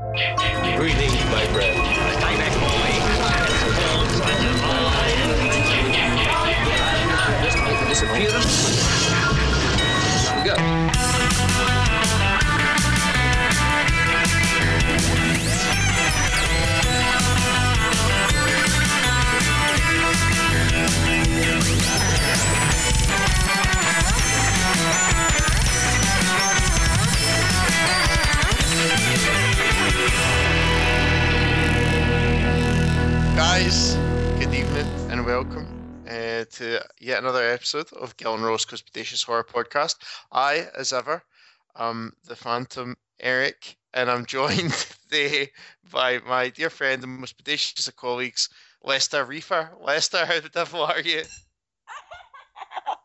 Breathing my breath. Disappearance. Go. Guys, good evening and welcome to yet another episode of Gillian Rowe's Cosmodicious Horror Podcast. I, as ever, am the Phantom Eric, and I'm joined today by my dear friend and most pedicious of colleagues, Lester Reefer. Lester, how the devil are you?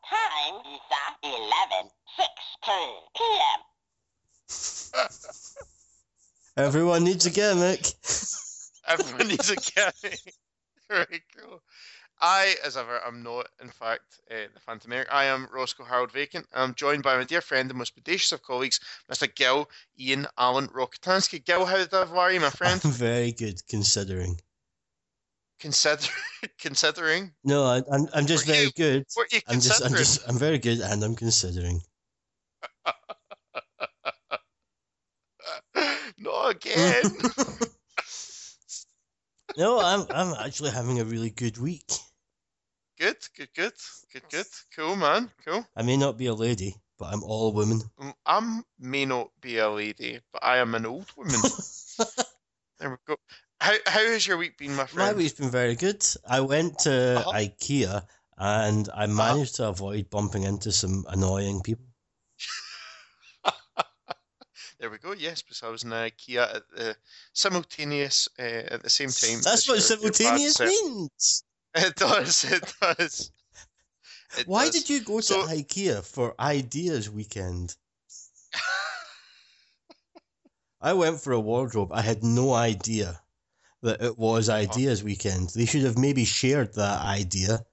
Time is 11:16 p.m. Everyone needs a gimmick. Everyone needs a gimmick. There we go. I, as ever, am not, in fact, the Phantom Eric. I am Roscoe Harold Vacant. I'm joined by my dear friend and most bodacious of colleagues, Mr. Gillian Allen Rokitansky. Gil, how the devil are you, my friend? I'm very good, considering. Considering? No, I'm just very good. What are you considering? I'm very good, and I'm considering. Not again. No, I'm actually having a really good week. Good. Cool, man. Cool. I may not be a lady, but I'm all women. I may not be a lady, but I am an old woman. There we go. How has your week been, my friend? My week's been very good. I went to IKEA and I managed to avoid bumping into some annoying people. There we go. Yes, because I was in IKEA at the same time. That's what simultaneous means. It does. Why did you go to IKEA for Ideas Weekend? I went for a wardrobe. I had no idea that it was Ideas Weekend. They should have maybe shared that idea.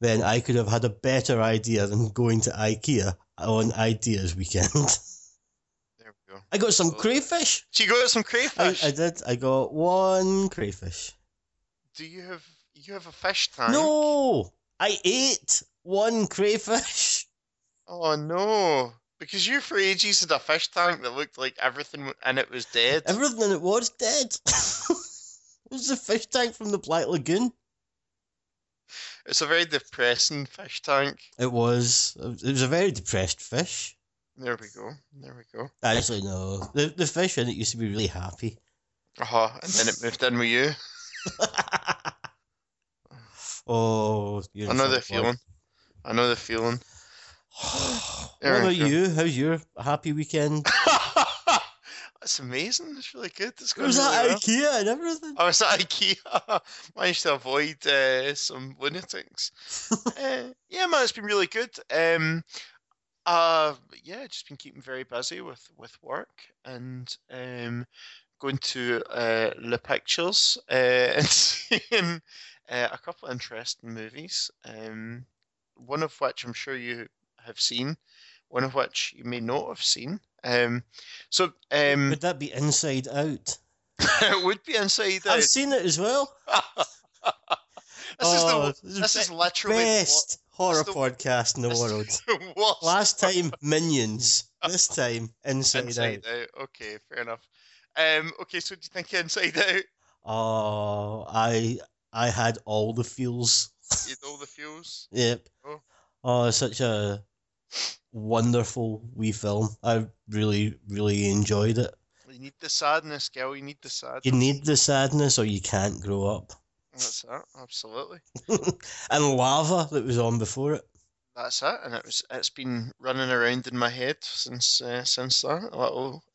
Then I could have had a better idea than going to IKEA on Ideas Weekend. I got some crayfish. She got some crayfish. I did. I got one crayfish. Do you have a fish tank? No, I ate one crayfish. Oh no! Because you for ages had a fish tank that looked like everything and it was dead. Everything and it was dead. It was the fish tank from the Black Lagoon. It's a very depressing fish tank. It was. It was a very depressed fish. There we go. Actually, no. The fish in it used to be really happy. And then it moved in with you. Oh, beautiful. I know the feeling. What about you? How's your happy weekend? That's amazing. It's really good. I was at IKEA and everything. I was at IKEA. Managed to avoid some lunatics. Yeah, man, it's been really good. Just been keeping very busy with work and going to Le Pictures and seeing a couple of interesting movies, one of which I'm sure you have seen, one of which you may not have seen. Would that be Inside Out? It would be Inside Out. I've seen it as well. This is literally best horror podcast in the world. Last time, Minions. This time, Inside Out. Okay, fair enough. Okay, so do you think Inside Out? Oh, I had all the feels. You had all the feels? Yep. Oh, such a wonderful wee film. I really, really enjoyed it. You need the sadness, girl. You need the sadness. You need the sadness or you can't grow up. That's it, absolutely. And Lava that was on before it. That's it, and it's been running around in my head since that.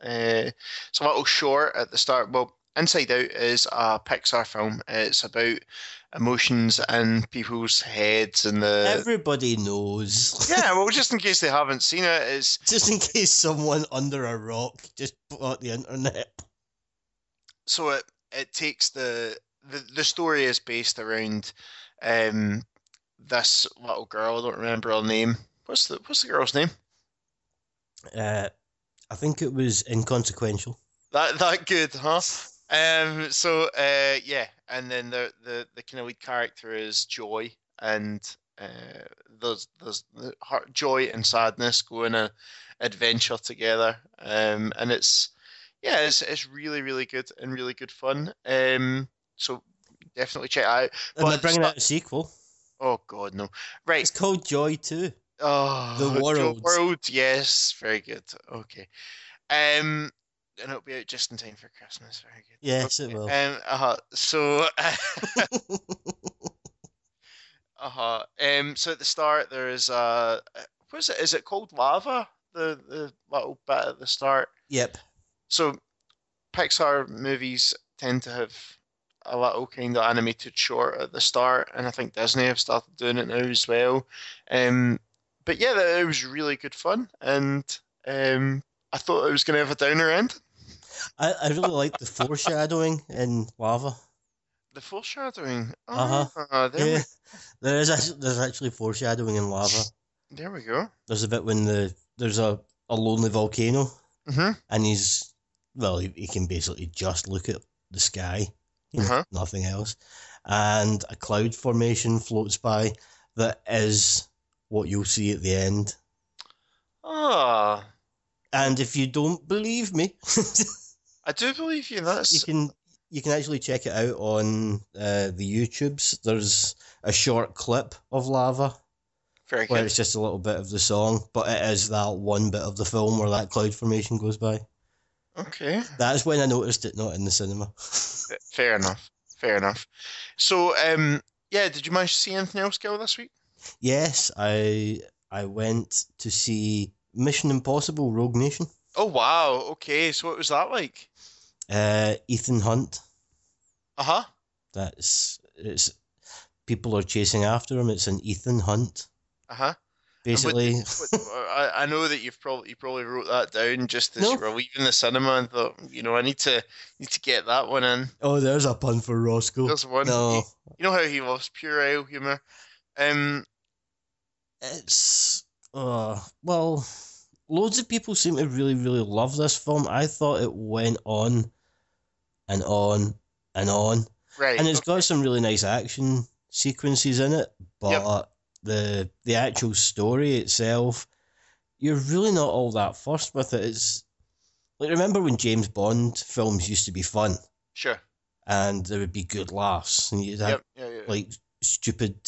It's a little short at the start. Well, Inside Out is a Pixar film. It's about emotions in people's heads and everybody knows. Yeah, well, just in case they haven't seen it, is just in case someone under a rock just put out the internet. So it takes the story is based around this little girl. I don't remember her name. What's the girl's name? I think it was Inconsequential. That good, huh? So, and then the kind of lead character is joy, and there's heart, joy and sadness go on an adventure together, and it's really good and really good fun. So definitely check it out. And they're bringing out a sequel. Oh God, no! Right, it's called Joy 2. Oh, the world, yes, very good. Okay, and it'll be out just in time for Christmas. Very good. Yes, okay. It will. So, So at the start there is what is it? Is it called Lava? The little bit at the start. Yep. So, Pixar movies tend to have a little kind of animated short at the start, and I think Disney have started doing it now as well. But yeah, it was really good fun, and I thought it was going to have a downer end. I really liked the foreshadowing in Lava. The foreshadowing? Oh, there there's actually foreshadowing in Lava. There we go. There's a bit when there's a lonely volcano, and he can basically just look at the sky. Nothing else, and a cloud formation floats by that is what you'll see at the end. Ah, and if you don't believe me, I do believe you. You can actually check it out on the YouTubes. There's a short clip of Lava, where it's just a little bit of the song, but it is that one bit of the film where that cloud formation goes by. Okay. That's when I noticed it, not in the cinema. Fair enough. So, did you manage to see anything else, Gil, this week? Yes, I went to see Mission Impossible Rogue Nation. Oh, wow. Okay, so what was that like? Ethan Hunt. Uh-huh. It's people are chasing after him. It's an Ethan Hunt. Uh-huh. Basically, I know that you probably wrote that down just as you were leaving the cinema and thought, I need to get that one in. Oh, there's a pun for Roscoe. There's one. No. You know how he loves pure ale humour. It's loads of people seem to really, really love this film. I thought it went on and on and on. Right. And it's got some really nice action sequences in it, but. Yep. The actual story itself, you're really not all that fussed with it. It's like, remember when James Bond films used to be fun? Sure. And there would be good laughs, and you'd have like stupid,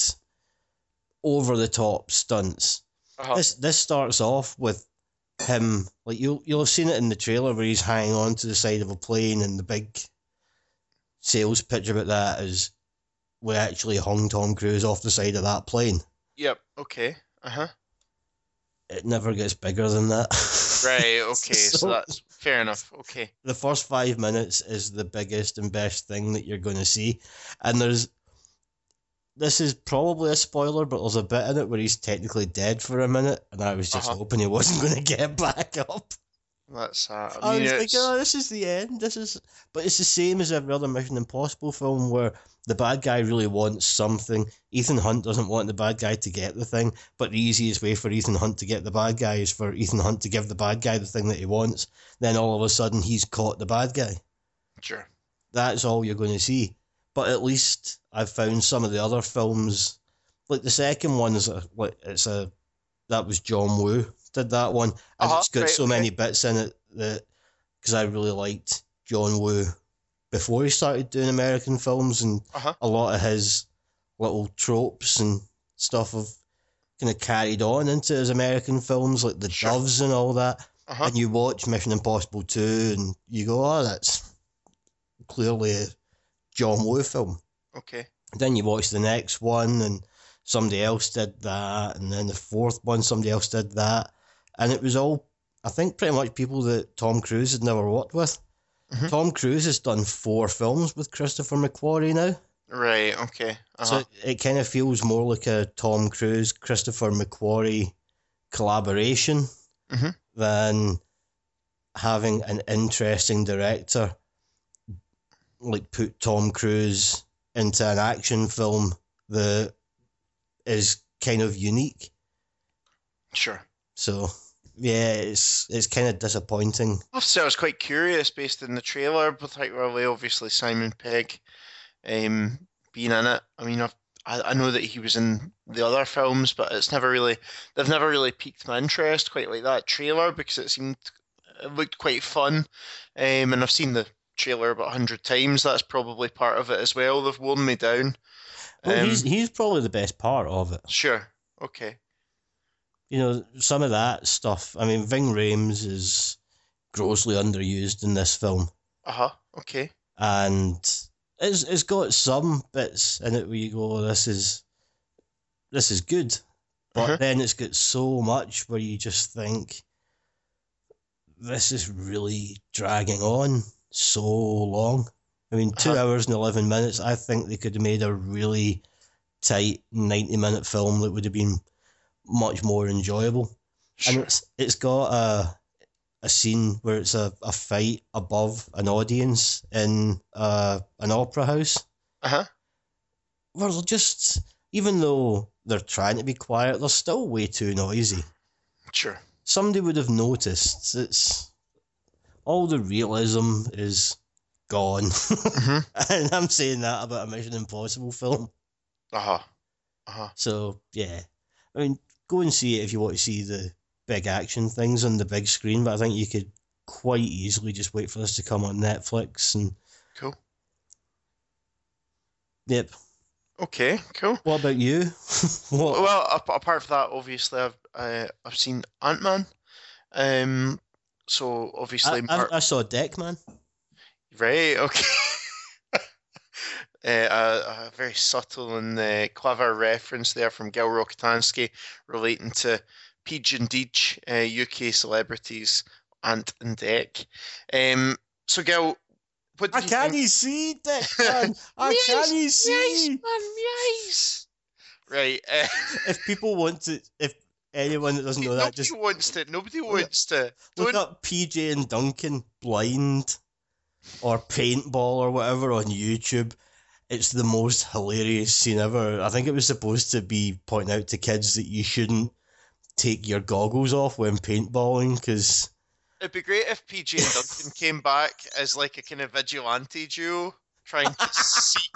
over the top stunts. Uh-huh. This starts off with him, like you'll have seen it in the trailer where he's hanging on to the side of a plane, and the big sales pitch about that is, we actually hung Tom Cruise off the side of that plane. Yep. Okay. It never gets bigger than that. Right. Okay. so that's fair enough. Okay. The first 5 minutes is the biggest and best thing that you're going to see, and this is probably a spoiler, but there's a bit in it where he's technically dead for a minute, and I was just hoping he wasn't going to get back up. That's sad. I was like, this is the end. But it's the same as every other Mission Impossible film where the bad guy really wants something. Ethan Hunt doesn't want the bad guy to get the thing, but the easiest way for Ethan Hunt to get the bad guy is for Ethan Hunt to give the bad guy the thing that he wants. Then all of a sudden, he's caught the bad guy. Sure. That's all you're going to see. But at least I've found some of the other films, like the second one that was John Woo did that one, and it's got many bits in it that, because I really liked John Woo before he started doing American films, and a lot of his little tropes and stuff have kind of carried on into his American films, like The Doves and all that. And you watch Mission Impossible 2 and you go, that's clearly a John Woo film. Okay. Then you watch the next one and somebody else did that, and then the fourth one somebody else did that, and it was all, I think, pretty much people that Tom Cruise had never worked with. Mm-hmm. Tom Cruise has done 4 films with Christopher McQuarrie now. Right, okay. So it kind of feels more like a Tom Cruise, Christopher McQuarrie collaboration than having an interesting director like put Tom Cruise into an action film that is kind of unique. Sure. So Yeah, it's kind of disappointing. I was quite curious based on the trailer, particularly obviously Simon Pegg being in it. I mean, I know that he was in the other films, but they've never really piqued my interest quite like that trailer, because it looked quite fun. And I've seen the trailer about 100 times. That's probably part of it as well. They've worn me down. Well, he's probably the best part of it. Sure. Okay. You know, some of that stuff. I mean, Ving Rhames is grossly underused in this film. Okay. And it's got some bits in it where you go, this is good. But then it's got so much where you just think, this is really dragging on so long. I mean, 2 hours and 11 minutes, I think they could have made a really tight 90-minute film that would have been much more enjoyable. Sure. And it's got a scene where it's a fight above an audience in an opera house. Where they're just, even though they're trying to be quiet, they're still way too noisy. Sure. Somebody would have noticed. It's all the realism is gone. And I'm saying that about a Mission Impossible film. So, yeah. I mean, go and see it if you want to see the big action things on the big screen, but I think you could quite easily just wait for this to come on Netflix. And cool. Yep. Okay, cool. What about you? Well, apart from that, obviously, I've seen Ant-Man. So, obviously... I saw Deckman. Right, okay. A very subtle and clever reference there from Gil Rokitansky relating to Peej and Deej, UK celebrities, Ant and Dec. So, Gil... I can't see Deckman. I can't see. Yes. Right. If people want to, if anyone that doesn't know that, just nobody wants to. Look up PJ and Duncan blind or paintball or whatever on YouTube. It's the most hilarious scene ever. I think it was supposed to be pointing out to kids that you shouldn't take your goggles off when paintballing because. It'd be great if PJ and Duncan came back as like a kind of vigilante duo trying to seek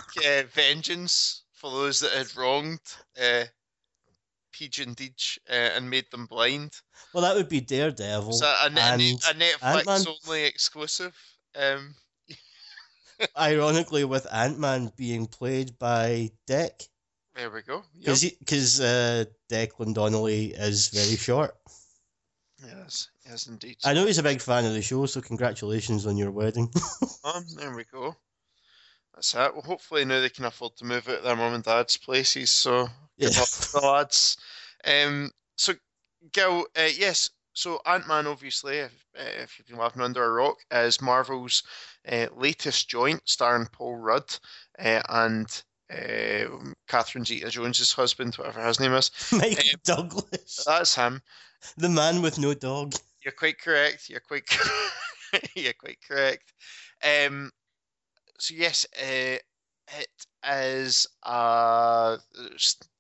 vengeance for those that had wronged PJ and Deej and made them blind. Well, that would be Daredevil. So a Netflix only exclusive. Ironically, with Ant-Man being played by Dec. There we go. Because Declan Donnelly is very short. Yes, indeed. I know he's a big fan of the show, so congratulations on your wedding. There we go. That's it. Well, hopefully now they can afford to move out of their mum and dad's places, so good luck to the lads. So, Gil, yes, so Ant-Man, obviously, if you've been laughing under a rock, is Marvel's latest joint, starring Paul Rudd and... Catherine Zeta-Jones's husband, whatever his name is, Michael Douglas. That's him, the man with no dog. You're quite correct. You're quite correct. So yes, it is a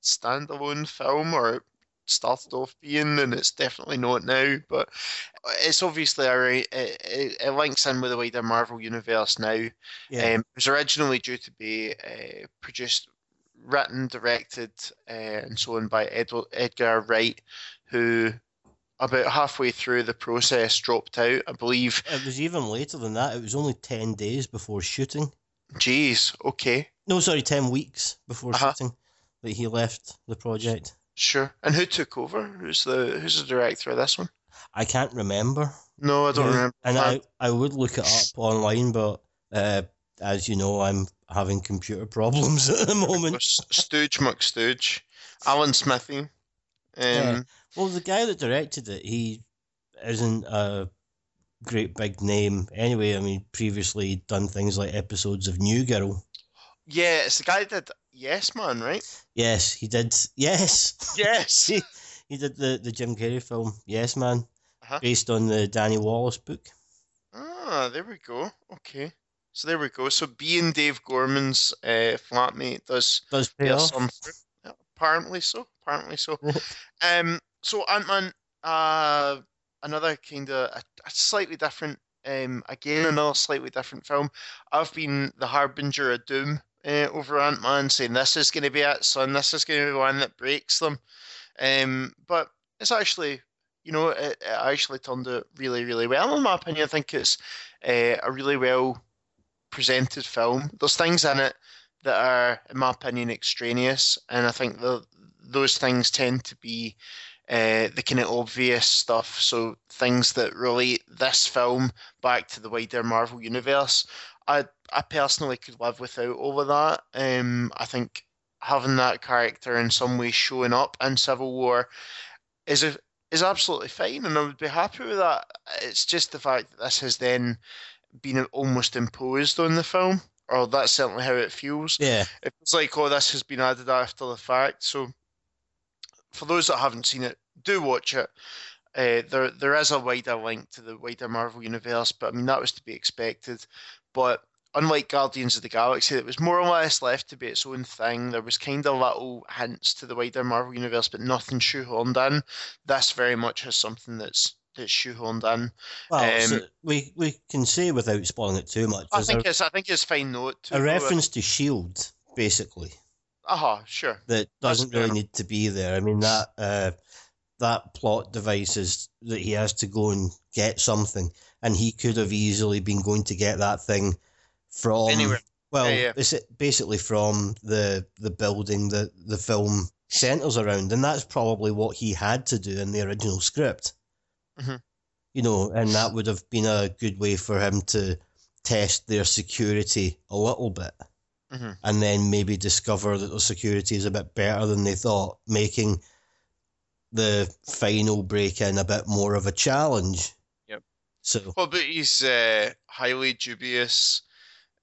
standalone film, or it started off being, and it's definitely not now. But it's obviously it links in with the wider Marvel universe now. Yeah. It was originally due to be produced, written, directed, and so on by Edgar Wright, who about halfway through the process dropped out, I believe. It was even later than that. It was only 10 days before shooting. Jeez, okay. No, sorry, 10 weeks before shooting that he left the project. Sure. And who took over? Who's the director of this one? I can't remember. No, I don't remember. And I would look it up online, but as you know, I'm having computer problems at the moment. Stooge McStooge. Alan Smithy. Well, the guy that directed it, he isn't a great big name anyway. I mean, previously he'd done things like episodes of New Girl. Yeah, it's the guy that did Yes Man, right? Yes, he did. Yes. he did the Jim Carrey film Yes Man, based on the Danny Wallace book. Ah, there we go. Okay, so there we go. So being Dave Gorman's flatmate does pay off. Apparently so. So Ant-Man another kind of a slightly different, again, another slightly different film. I've been the harbinger of doom over Ant-Man, saying this is going to be it, son, this is going to be one that breaks them. But it's actually, you know, it actually turned out really, really well. In my opinion, I think it's a really well presented film. There's things in it that are, in my opinion, extraneous, and I think those things tend to be the kind of obvious stuff, so things that relate this film back to the wider Marvel universe. I personally could live without all of that. I think having that character in some way showing up in Civil War is absolutely fine, and I would be happy with that. It's just the fact that this has then been almost imposed on the film, or that's certainly how it feels. Yeah. It's like, oh, this has been added after the fact. So for those that haven't seen it, do watch it. There is a wider link to the wider Marvel universe, but I mean, that was to be expected. But unlike Guardians of the Galaxy, that was more or less left to be its own thing, there was kind of little hints to the wider Marvel universe, but nothing shoehorned in. This very much has something that's shoehorned in. Well, so we can say without spoiling it too much. I think it's fine note. A reference to S.H.I.E.L.D., basically. Uh-huh, sure. That doesn't really need to be there. I mean, that plot device is that he has to go and get something, and he could have easily been going to get that thing from anywhere. Well, yeah, yeah. Basically from the building that the film centres around, and that's probably what he had to do in the original script. Mm-hmm. You know, and that would have been a good way for him to test their security a little bit. Mm-hmm. And then maybe discover that the security is a bit better than they thought, making the final break-in a bit more of a challenge. Yep. So, well, but he's highly dubious,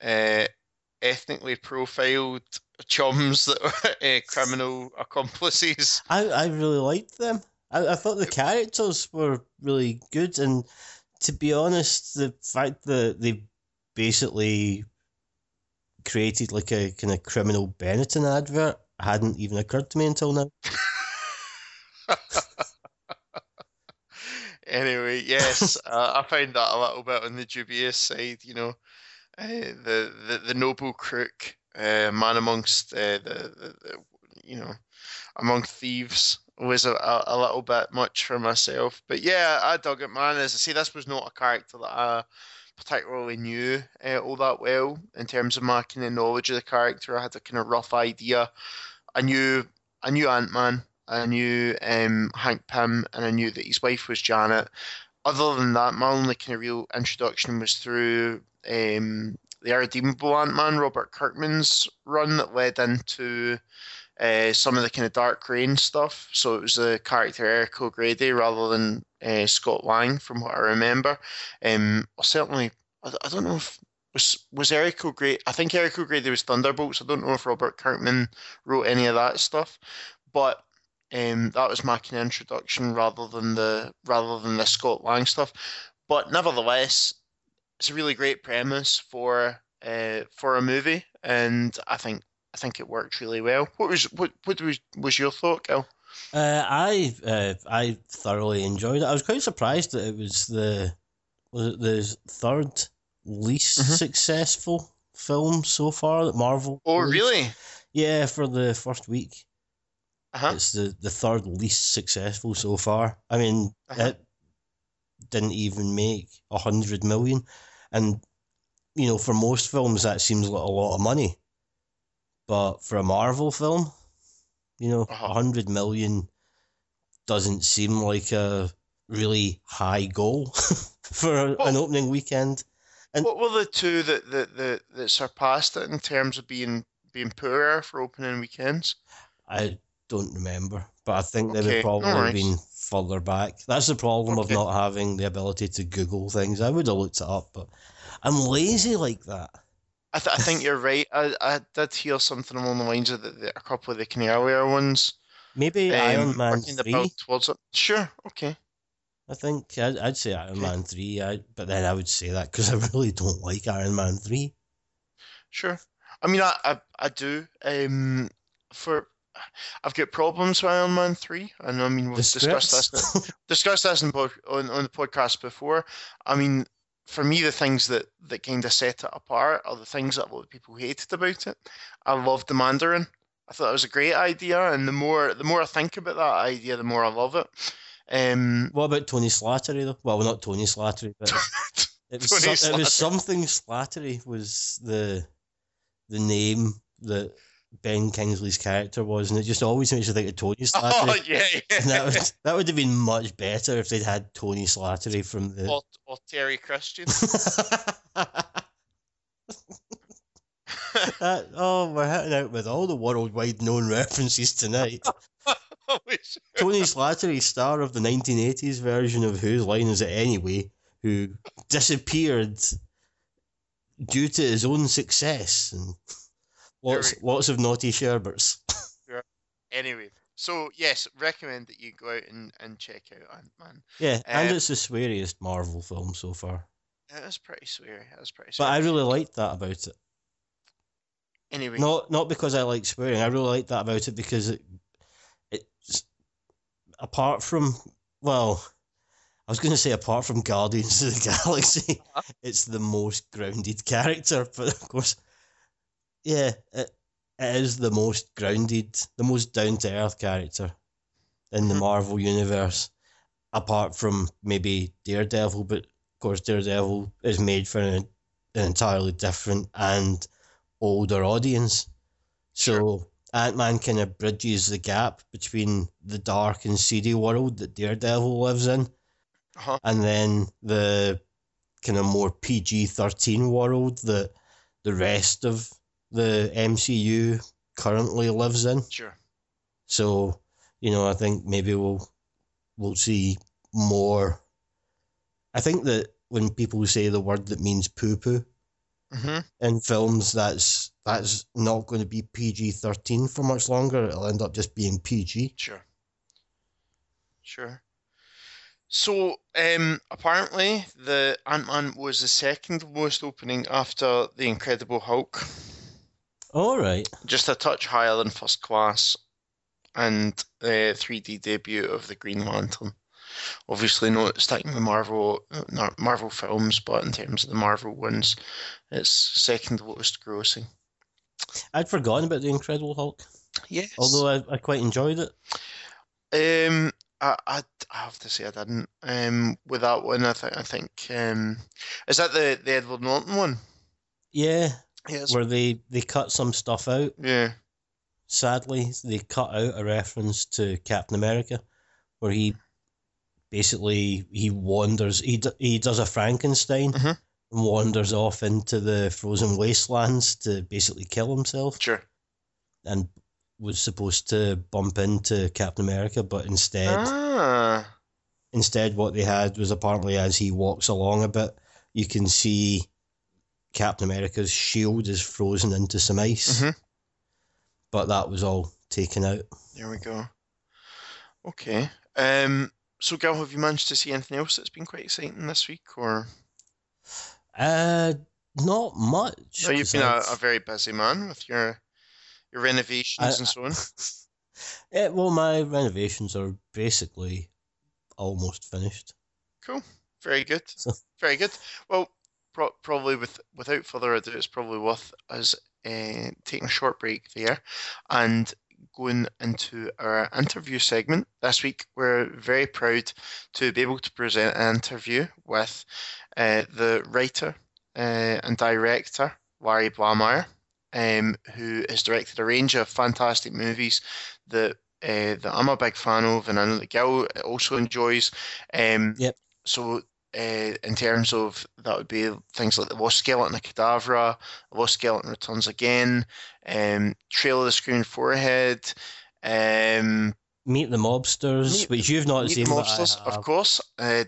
ethnically profiled chums that were criminal accomplices. I really liked them. I thought the characters were really good, and to be honest, the fact that they basically created like a kind of criminal Benetton advert hadn't even occurred to me until now. Anyway, yes, I found that a little bit on the dubious side, you know, the noble crook, man amongst the you know, among thieves was a little bit much for myself. But yeah, I dug it, man. As I say, this was not a character that I particularly knew all that well in terms of my kind of knowledge of the character. I had a kind of rough idea. I knew Ant-Man, I knew Hank Pym, and I knew that his wife was Janet. Other than that, my only kind of real introduction was through the Irredeemable Ant-Man, Robert Kirkman's run that led into some of the kind of Dark Reign stuff. So it was the character Eric O'Grady rather than Scott Lang, from what I remember. I don't know if was Eric O'Grady. I think Eric O'Grady was Thunderbolts. I don't know if Robert Kirkman wrote any of that stuff, but that was my kind of introduction rather than the Scott Lang stuff. But nevertheless, it's a really great premise for a movie, and I think it worked really well. What was your thought, Gil? I thoroughly enjoyed it. I was quite surprised that it was the third least successful film so far that Marvel. Oh, released. Really? Yeah, for the first week, it's the third least successful so far. I mean, it didn't even make 100 million, and you know, for most films that seems like a lot of money. But for a Marvel film, you know, 100 million doesn't seem like a really high goal for an opening weekend. And what were the two that surpassed it in terms of being poorer for opening weekends? I don't remember, but I think they would probably have been further back. That's the problem of not having the ability to Google things. I would have looked it up, but I'm lazy like that. I think you're right. I did hear something along the lines of a couple of the kind of earlier ones. Maybe Iron Man 3. Sure, okay. I think I'd say Iron Man 3, but then I would say that because I really don't like Iron Man 3. Sure. I mean, I do. I've got problems with Iron Man 3, and I mean, we've discussed this on the podcast before. I mean, for me, the things that kind of set it apart are the things that a lot of people hated about it. I loved the Mandarin. I thought it was a great idea, and the more I think about that idea, the more I love it. What about Tony Slattery, though? Well, not Tony Slattery, but it was something. Slattery was the name that Ben Kingsley's character was, and it just always makes you think of Tony Slattery. Oh, yeah. And that would have been much better if they'd had Tony Slattery from the... Or Terry Christian. We're hitting out with all the worldwide known references tonight. Tony Slattery, star of the 1980s version of Whose Line Is It Anyway, who disappeared due to his own success and lots of naughty Sherberts. Yeah. Anyway, so yes, recommend that you go out and check out Ant-Man. Yeah, and it's the sweariest Marvel film so far. That's pretty sweary. But I really liked that about it. Anyway, not because I like swearing. I really like that about it because it's apart from Guardians of the Galaxy, it's the most grounded character. But of course, yeah, it is the most grounded, the most down to earth character in the Marvel universe, apart from maybe Daredevil. But of course, Daredevil is made for an entirely different and older audience, so sure. Ant-Man kind of bridges the gap between the dark and seedy world that Daredevil lives in, and then the kind of more PG-13 world that the rest of the MCU currently lives in. Sure. So, you know, I think maybe we'll see more. I think that when people say the word that means poo-poo, in films, that's not going to be PG-13 for much longer. It'll end up just being PG. Sure. So, apparently, the Ant-Man was the second lowest opening after The Incredible Hulk. All right. Just a touch higher than First Class and the 3D debut of the Green Lantern. Obviously, not stacking the Marvel films, but in terms of the Marvel ones, it's second lowest grossing. I'd forgotten about The Incredible Hulk. Yes. Although I quite enjoyed it. I have to say I didn't. With that one, I think is that the Edward Norton one? Yeah. Yes. Where they cut some stuff out. Yeah. Sadly, they cut out a reference to Captain America, where he. Basically, he wanders. He does a Frankenstein and wanders off into the frozen wastelands to basically kill himself. Sure. And was supposed to bump into Captain America, but instead, what they had was apparently as he walks along a bit, you can see Captain America's shield is frozen into some ice. But that was all taken out. There we go. Okay. So, Gil, have you managed to see anything else that's been quite exciting this week, or...? Not much. No, you've been a very busy man with your renovations and so on. Yeah, well, my renovations are basically almost finished. Cool. Very good. Very good. Well, probably without further ado, it's probably worth us taking a short break there and... going into our interview segment. This week, we're very proud to be able to present an interview with the writer and director, Larry Blamire, who has directed a range of fantastic movies that I'm a big fan of, and I know that Gil also enjoys. Yep. So, in terms of, that would be things like The Lost Skeleton of Cadavra, The Lost Skeleton Returns Again, Trail of the Screaming Forehead, Meet the Mobsters, which you've not seen, but I have. Of course,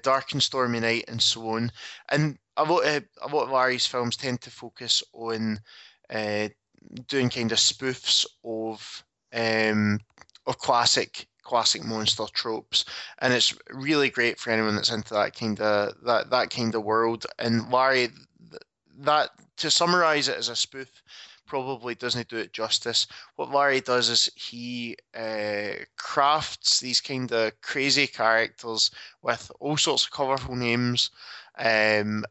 Dark and Stormy Night, and so on. And a lot of Larry's films tend to focus on doing kind of spoofs of classic monster tropes, and it's really great for anyone that's into that kind of world. And Larry, that to summarize it as a spoof probably doesn't do it justice. What Larry does is he crafts these kind of crazy characters with all sorts of colourful names, and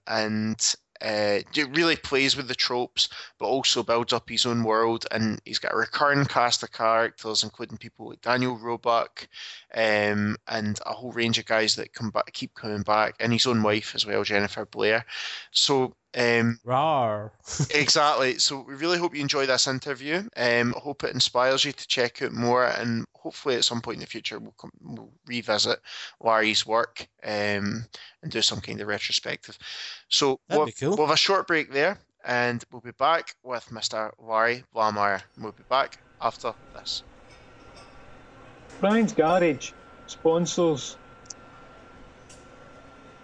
it really plays with the tropes, but also builds up his own world. And he's got a recurring cast of characters, including people like Daniel Roebuck, and a whole range of guys that keep coming back, and his own wife as well, Jennifer Blair. So Rawr. Exactly. So we really hope you enjoy this interview. I hope it inspires you to check out more, and hopefully at some point in the future we'll revisit Larry's work and do some kind of retrospective. So we'll have a short break there, and we'll be back with Mr. Larry Blamire. We'll be back after this. Brian's Garage sponsors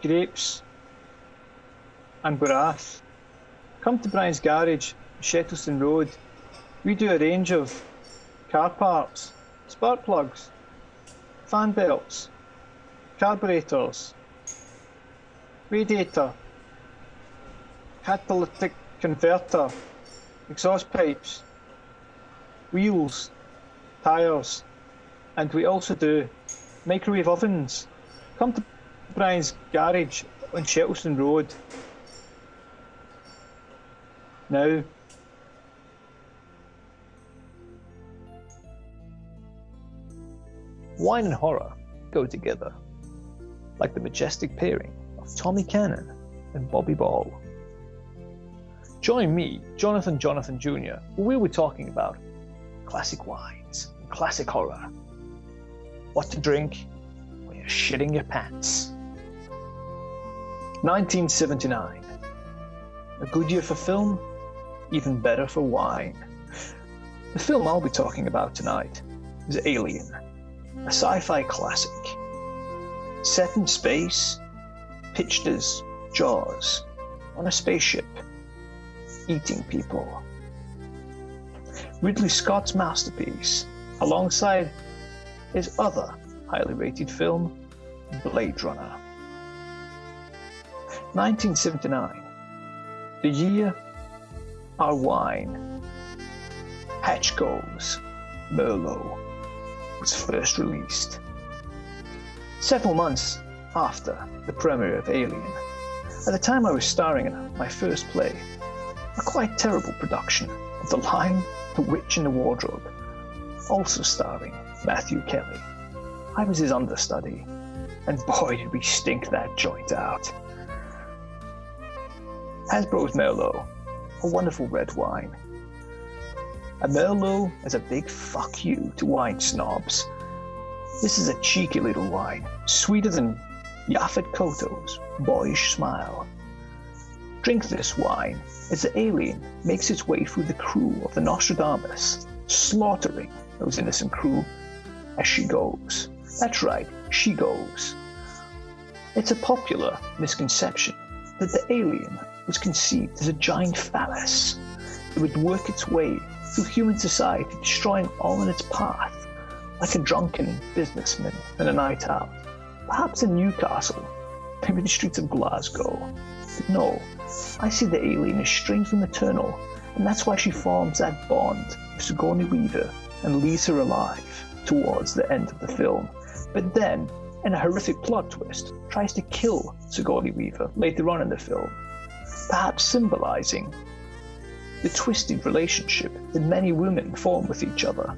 grapes and Brass. Come to Brian's Garage, Shettleston Road. We do a range of car parts, spark plugs, fan belts, carburetors, radiator, catalytic converter, exhaust pipes, wheels, tyres, and we also do microwave ovens. Come to Brian's Garage on Shettleston Road. Now. Wine and horror go together, like the majestic pairing of Tommy Cannon and Bobby Ball. Join me, Jonathan Jr., where we'll be talking about classic wines and classic horror. What to drink when you're shitting your pants. 1979. A good year for film, even better for wine. The film I'll be talking about tonight is Alien, a sci-fi classic. Set in space, pitched as Jaws, on a spaceship, eating people. Ridley Scott's masterpiece, alongside his other highly rated film, Blade Runner. 1979, the year our wine, Hatchko's Merlot, was first released. Several months after the premiere of Alien, at the time I was starring in my first play, a quite terrible production of The Lion, the Witch and the Wardrobe, also starring Matthew Kelly. I was his understudy, and boy did we stink that joint out. Hasbro's Merlot, a wonderful red wine. A Merlot is a big fuck you to wine snobs. This is a cheeky little wine, sweeter than Yaphet Kotto's boyish smile. Drink this wine as the alien makes its way through the crew of the Nostradamus, slaughtering those innocent crew as she goes. That's right, she goes. It's a popular misconception that the alien was conceived as a giant phallus. It would work its way through human society, destroying all in its path, like a drunken businessman in a night out. Perhaps in Newcastle, maybe the streets of Glasgow. But no, I see the alien as strangely maternal, and that's why she forms that bond with Sigourney Weaver and leaves her alive towards the end of the film. But then, in a horrific plot twist, tries to kill Sigourney Weaver later on in the film, perhaps symbolizing the twisted relationship that many women form with each other,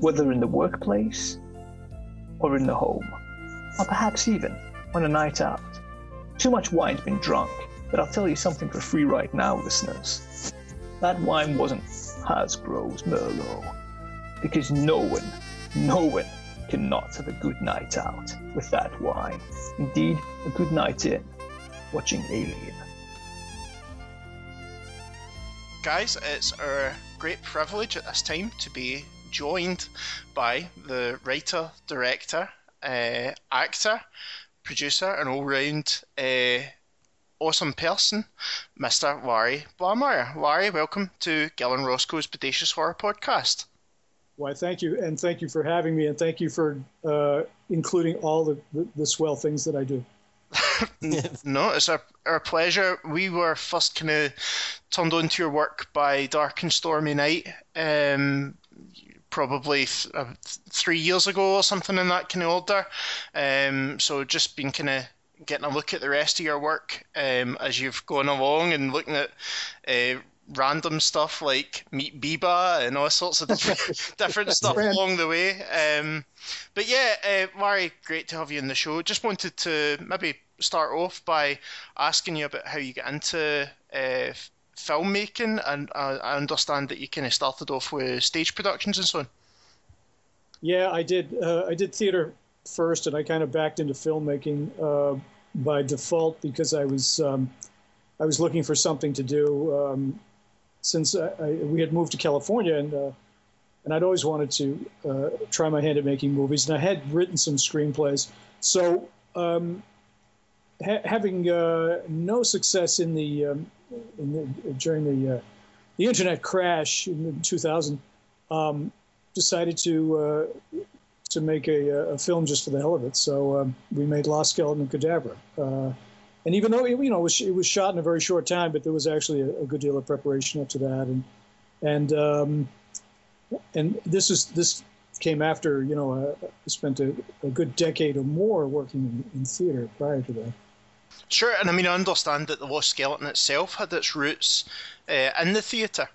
whether in the workplace or in the home, or perhaps even on a night out. Too much wine's been drunk, but I'll tell you something for free right now, listeners. That wine wasn't Hasbro's Merlot, because no one cannot have a good night out with that wine. Indeed, a good night in, watching Alien. Guys, it's our great privilege at this time to be joined by the writer, director, actor, producer, and all-round awesome person, Mr. Larry Blamire. Larry, welcome to Gillian Roscoe's Bodacious Horror Podcast. Why, thank you, and thank you for having me, and thank you for including all the swell things that I do. No, it's our pleasure. We were first kind of turned on to your work by Dark and Stormy Night, probably 3 years ago or something in that kind of order. So just been kind of getting a look at the rest of your work as you've gone along and looking at random stuff like Meet Biba and all sorts of different stuff along the way. But yeah, Larry, great to have you on the show. Just wanted to maybe start off by asking you about how you got into filmmaking, and I understand that you kind of started off with stage productions and so on. Yeah, I did theater first, and I kind of backed into filmmaking by default because I was looking for something to do since we had moved to California, and I'd always wanted to try my hand at making movies, and I had written some screenplays. So having no success during the internet crash in 2000, decided to make a film just for the hell of it. So we made Lost Skeleton of Cadavra. And even though it was shot in a very short time, but there was actually a good deal of preparation up to that, and this came after I spent a good decade or more working in theater prior to that. Sure, and I mean I understand that the Lost Skeleton itself had its roots in the theater.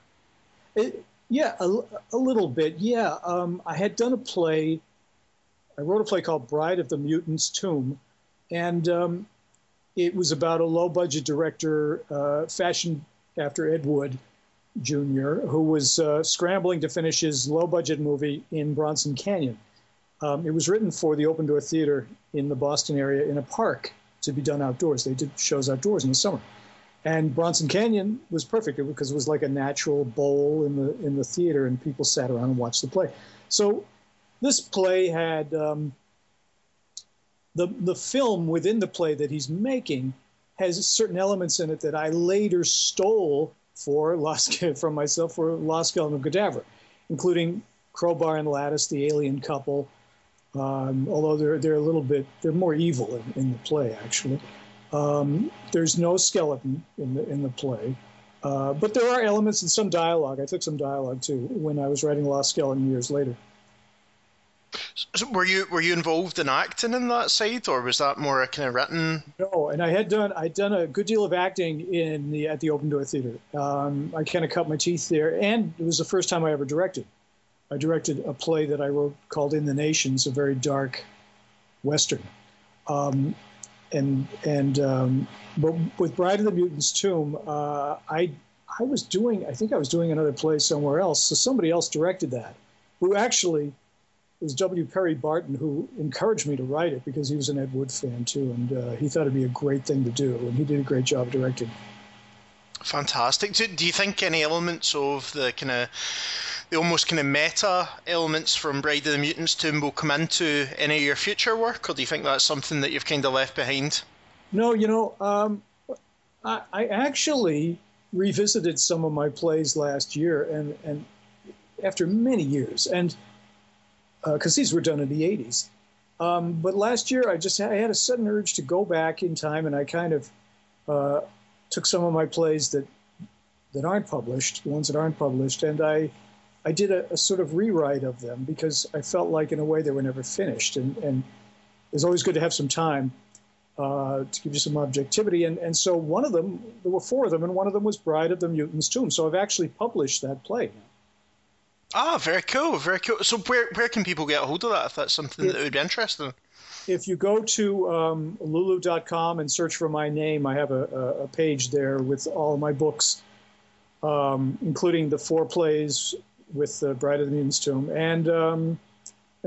Yeah, a little bit. Yeah, I had done a play. I wrote a play called Bride of the Mutant's Tomb, and it was about a low-budget director fashioned after Ed Wood, Jr., who was scrambling to finish his low-budget movie in Bronson Canyon. It was written for the Open Door Theater in the Boston area in a park to be done outdoors. They did shows outdoors in the summer. And Bronson Canyon was perfect because it was like a natural bowl in the theater, and people sat around and watched the play. So this play had... The film within the play that he's making has certain elements in it that I later stole from myself for Lost Skeleton of Cadavra, including Crowbar and Lattice, the alien couple. Although they're a little bit more evil in the play actually. There's no skeleton in the play, but there are elements and some dialogue. I took some dialogue too when I was writing Lost Skeleton years later. So were you involved in acting in that side, or was that more a kind of written? No, and I'd done a good deal of acting at the Open Door Theater. I kind of cut my teeth there, and it was the first time I ever directed. I directed a play that I wrote called In the Nations, a very dark western, but with Bride of the Mutant's Tomb, I think I was doing another play somewhere else, so somebody else directed that, who actually. It was W. Perry Barton who encouraged me to write it because he was an Ed Wood fan too, and he thought it'd be a great thing to do, and he did a great job directing. Fantastic. Do you think any elements of the almost kind of meta elements from Bride of the Mutant's Tomb will come into any of your future work, or do you think that's something that you've kind of left behind? No, I actually revisited some of my plays last year, and after many years, and. Because these were done in the 80s. But last year, I had a sudden urge to go back in time, and I kind of took some of my plays that aren't published, the ones that aren't published, and I did a sort of rewrite of them because I felt like, in a way, they were never finished. And it's always good to have some time to give you some objectivity. And so one of them, there were four of them, and one of them was Bride of the Mutant's Tomb. So I've actually published that play now. Ah, very cool, very cool. So where can people get a hold of that if that's something that would be interesting? If you go to lulu.com and search for my name, I have a page there with all of my books, including the four plays with Bride of the Mutant's Tomb, and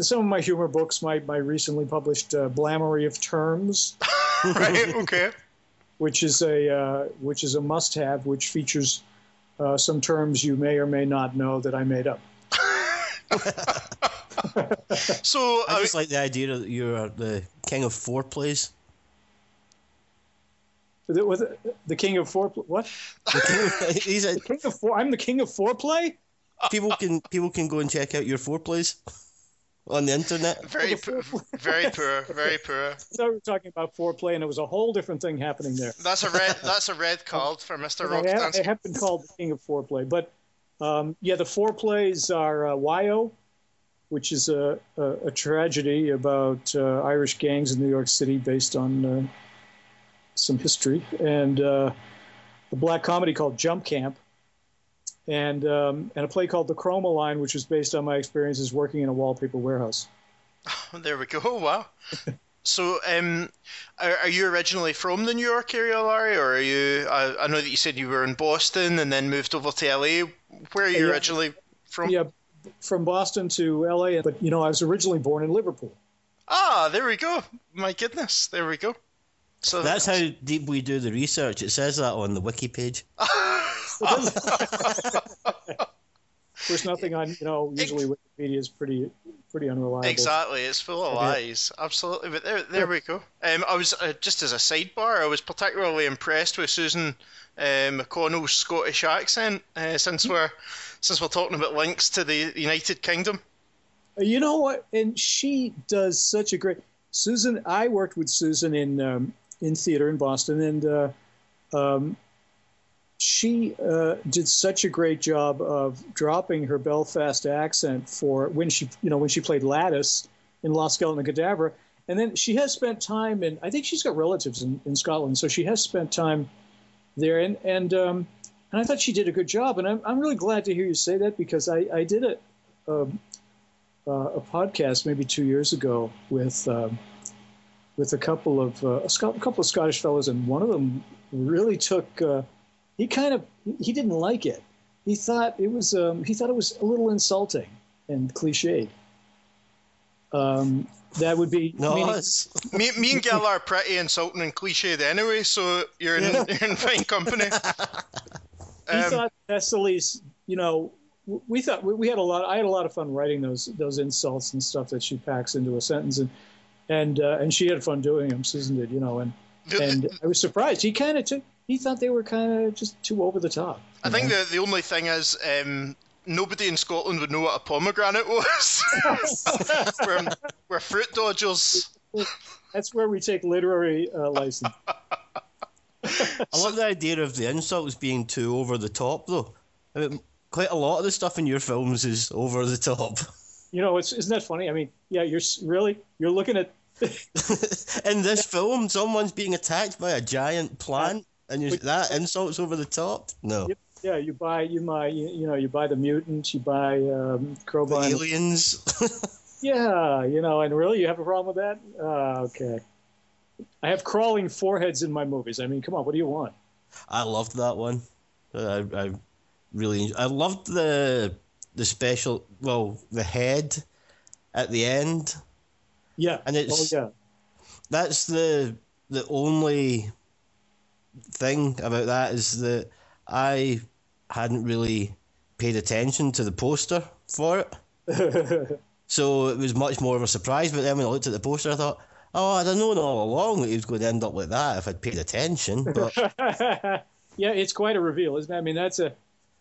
some of my humor books, my recently published Blamire of Terms. Right, okay. Which is a must-have, which features some terms you may or may not know that I made up. So I just like the idea that you are the king of foreplays. The king of foreplay. What? I'm the king of foreplay. People can go and check out your foreplays. on the internet. Very poor. So we were talking about foreplay, and it was a whole different thing happening there. That's a red card for Mr. Rokitansky. They have been called the king of foreplay, but yeah, the foreplays are Wyo, which is a tragedy about Irish gangs in New York City based on some history, and a black comedy called Jump Camp, and a play called The Chroma Line, which is based on my experiences working in a wallpaper warehouse. There we go. Oh, wow. So are you originally from the New York area, Larry, or are you I know that you said you were in Boston and then moved over to LA. Where are you originally from? Yeah, from Boston to LA, but you know, I was originally born in Liverpool. Ah, there we go. My goodness. There we go. So that's how deep we do the research. It says that on the wiki page. There's nothing on, you know, usually Wikipedia is pretty unreliable. Exactly, it's full of lies. Absolutely, but there we go. I was, just as a sidebar, I was particularly impressed with Susan McConnell's Scottish accent, since we're talking about links to the United Kingdom. You know what, and she does such a great... Susan, I worked with Susan in theater in Boston, and she did such a great job of dropping her Belfast accent for when she played Lattice in Lost Skeleton of Cadavra, and then she has spent time in. I think she's got relatives in Scotland, so she has spent time there, and I thought she did a good job, and I'm really glad to hear you say that, because I did a podcast maybe 2 years ago with a couple of Scottish fellows, and one of them really took he didn't like it. He thought it was a little insulting and cliched. That would be no. Me and Gil are pretty insulting and cliched anyway, so you're in fine company. He thought Cecily's, you know. We thought we had I had a lot of fun writing those insults and stuff that she packs into a sentence, and she had fun doing them. Susan did, you know, and I was surprised. He thought they were kind of just too over the top. I think the only thing is nobody in Scotland would know what a pomegranate was. we're fruit dodgers. That's where we take literary license. I love the idea of the insults being too over the top, though. I mean, quite a lot of the stuff in your films is over the top. You know, isn't that funny? I mean, yeah, you're looking at... In this film, someone's being attacked by a giant plant, and that insult's over the top? No. Yeah, you buy the mutant, you buy Crowbine. The aliens. Yeah, you know, and really, you have a problem with that? Okay. I have crawling foreheads in my movies. I mean, come on, what do you want? I loved that one. I loved the special, well, the head at the end. Yeah. And it's that's the only thing about that is that I hadn't really paid attention to the poster for it. So it was much more of a surprise, but then when I looked at the poster I thought, oh, I'd have known all along that he was going to end up like that if I'd paid attention. But yeah, it's quite a reveal, isn't it? I mean, that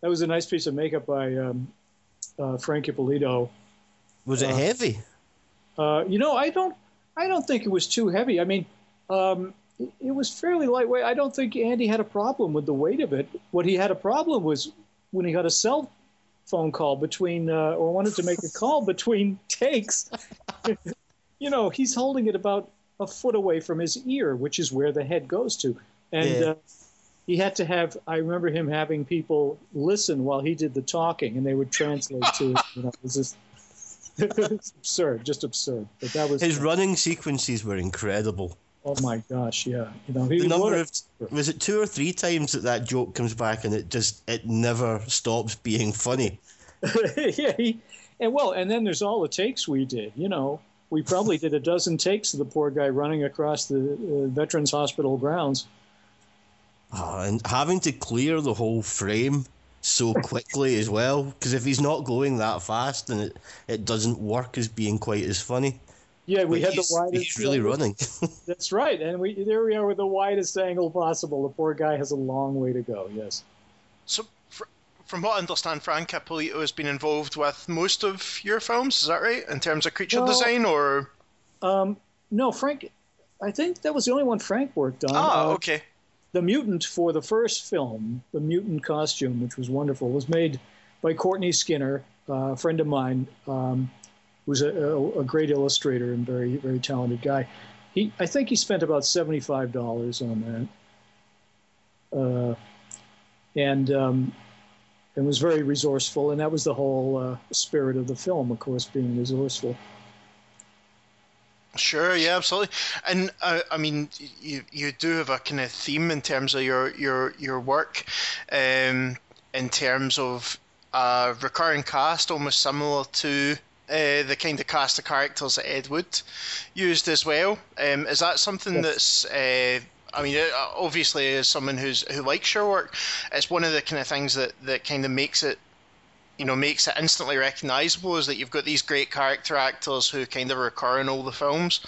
was a nice piece of makeup by Frank Ippolito. Was it heavy? You know, I don't think it was too heavy. I mean, it was fairly lightweight. I don't think Andy had a problem with the weight of it. What he had a problem was when he got a cell phone call between, or wanted to make a call between takes. You know, he's holding it about a foot away from his ear, which is where the head goes to, and. Yeah. He had to have. I remember him having people listen while he did the talking, and they would translate to. You know, it was just absurd. But that was his running sequences were incredible. Oh my gosh, yeah. You know, the number of was it 2 or 3 times that joke comes back, and it never stops being funny. Yeah, and then there's all the takes we did. You know, we probably did a dozen takes of the poor guy running across the Veterans Hospital grounds. Oh, and having to clear the whole frame so quickly as well, because if he's not going that fast, then it doesn't work as being quite as funny. Yeah, we had the widest. He's really running. That's right, and there we are with the widest angle possible. The poor guy has a long way to go. Yes. So, from what I understand, Frank Ippolito has been involved with most of your films, is that right? In terms of creature design, or? No, Frank, I think that was the only one Frank worked on. Oh, okay. The mutant for the first film, the mutant costume, which was wonderful, was made by Courtney Skinner, a friend of mine, who's a great illustrator and very, very talented guy. I think he spent about $75 on that. And was very resourceful, and that was the whole spirit of the film, of course, being resourceful. Sure, yeah, absolutely. And I mean, you do have a kind of theme in terms of your work, in terms of a recurring cast, almost similar to the kind of cast of characters that Ed Wood used as well. Is that something that's I mean, obviously, as someone who likes your work, it's one of the kind of things that kind of makes it, you know, makes it instantly recognizable, is that you've got these great character actors who kind of recur in all the films.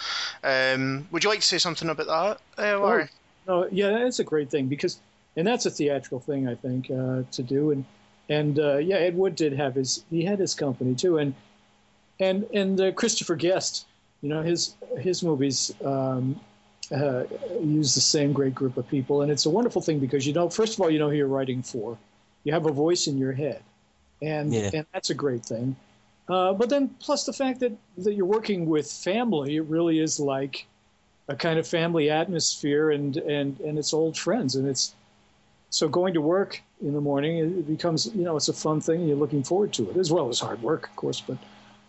Would you like to say something about that, Larry? Oh, yeah, that's a great thing, because, and that's a theatrical thing, I think, to do. And yeah, Ed Wood did have his company too, and Christopher Guest, you know, his movies. Use the same great group of people, and it's a wonderful thing because first of all, you know who you're writing for. You have a voice in your head, and that's a great thing. But then, plus the fact that you're working with family, it really is like a kind of family atmosphere, and it's old friends, and it's so going to work in the morning, it becomes it's a fun thing, and you're looking forward to it, as well as hard work, of course.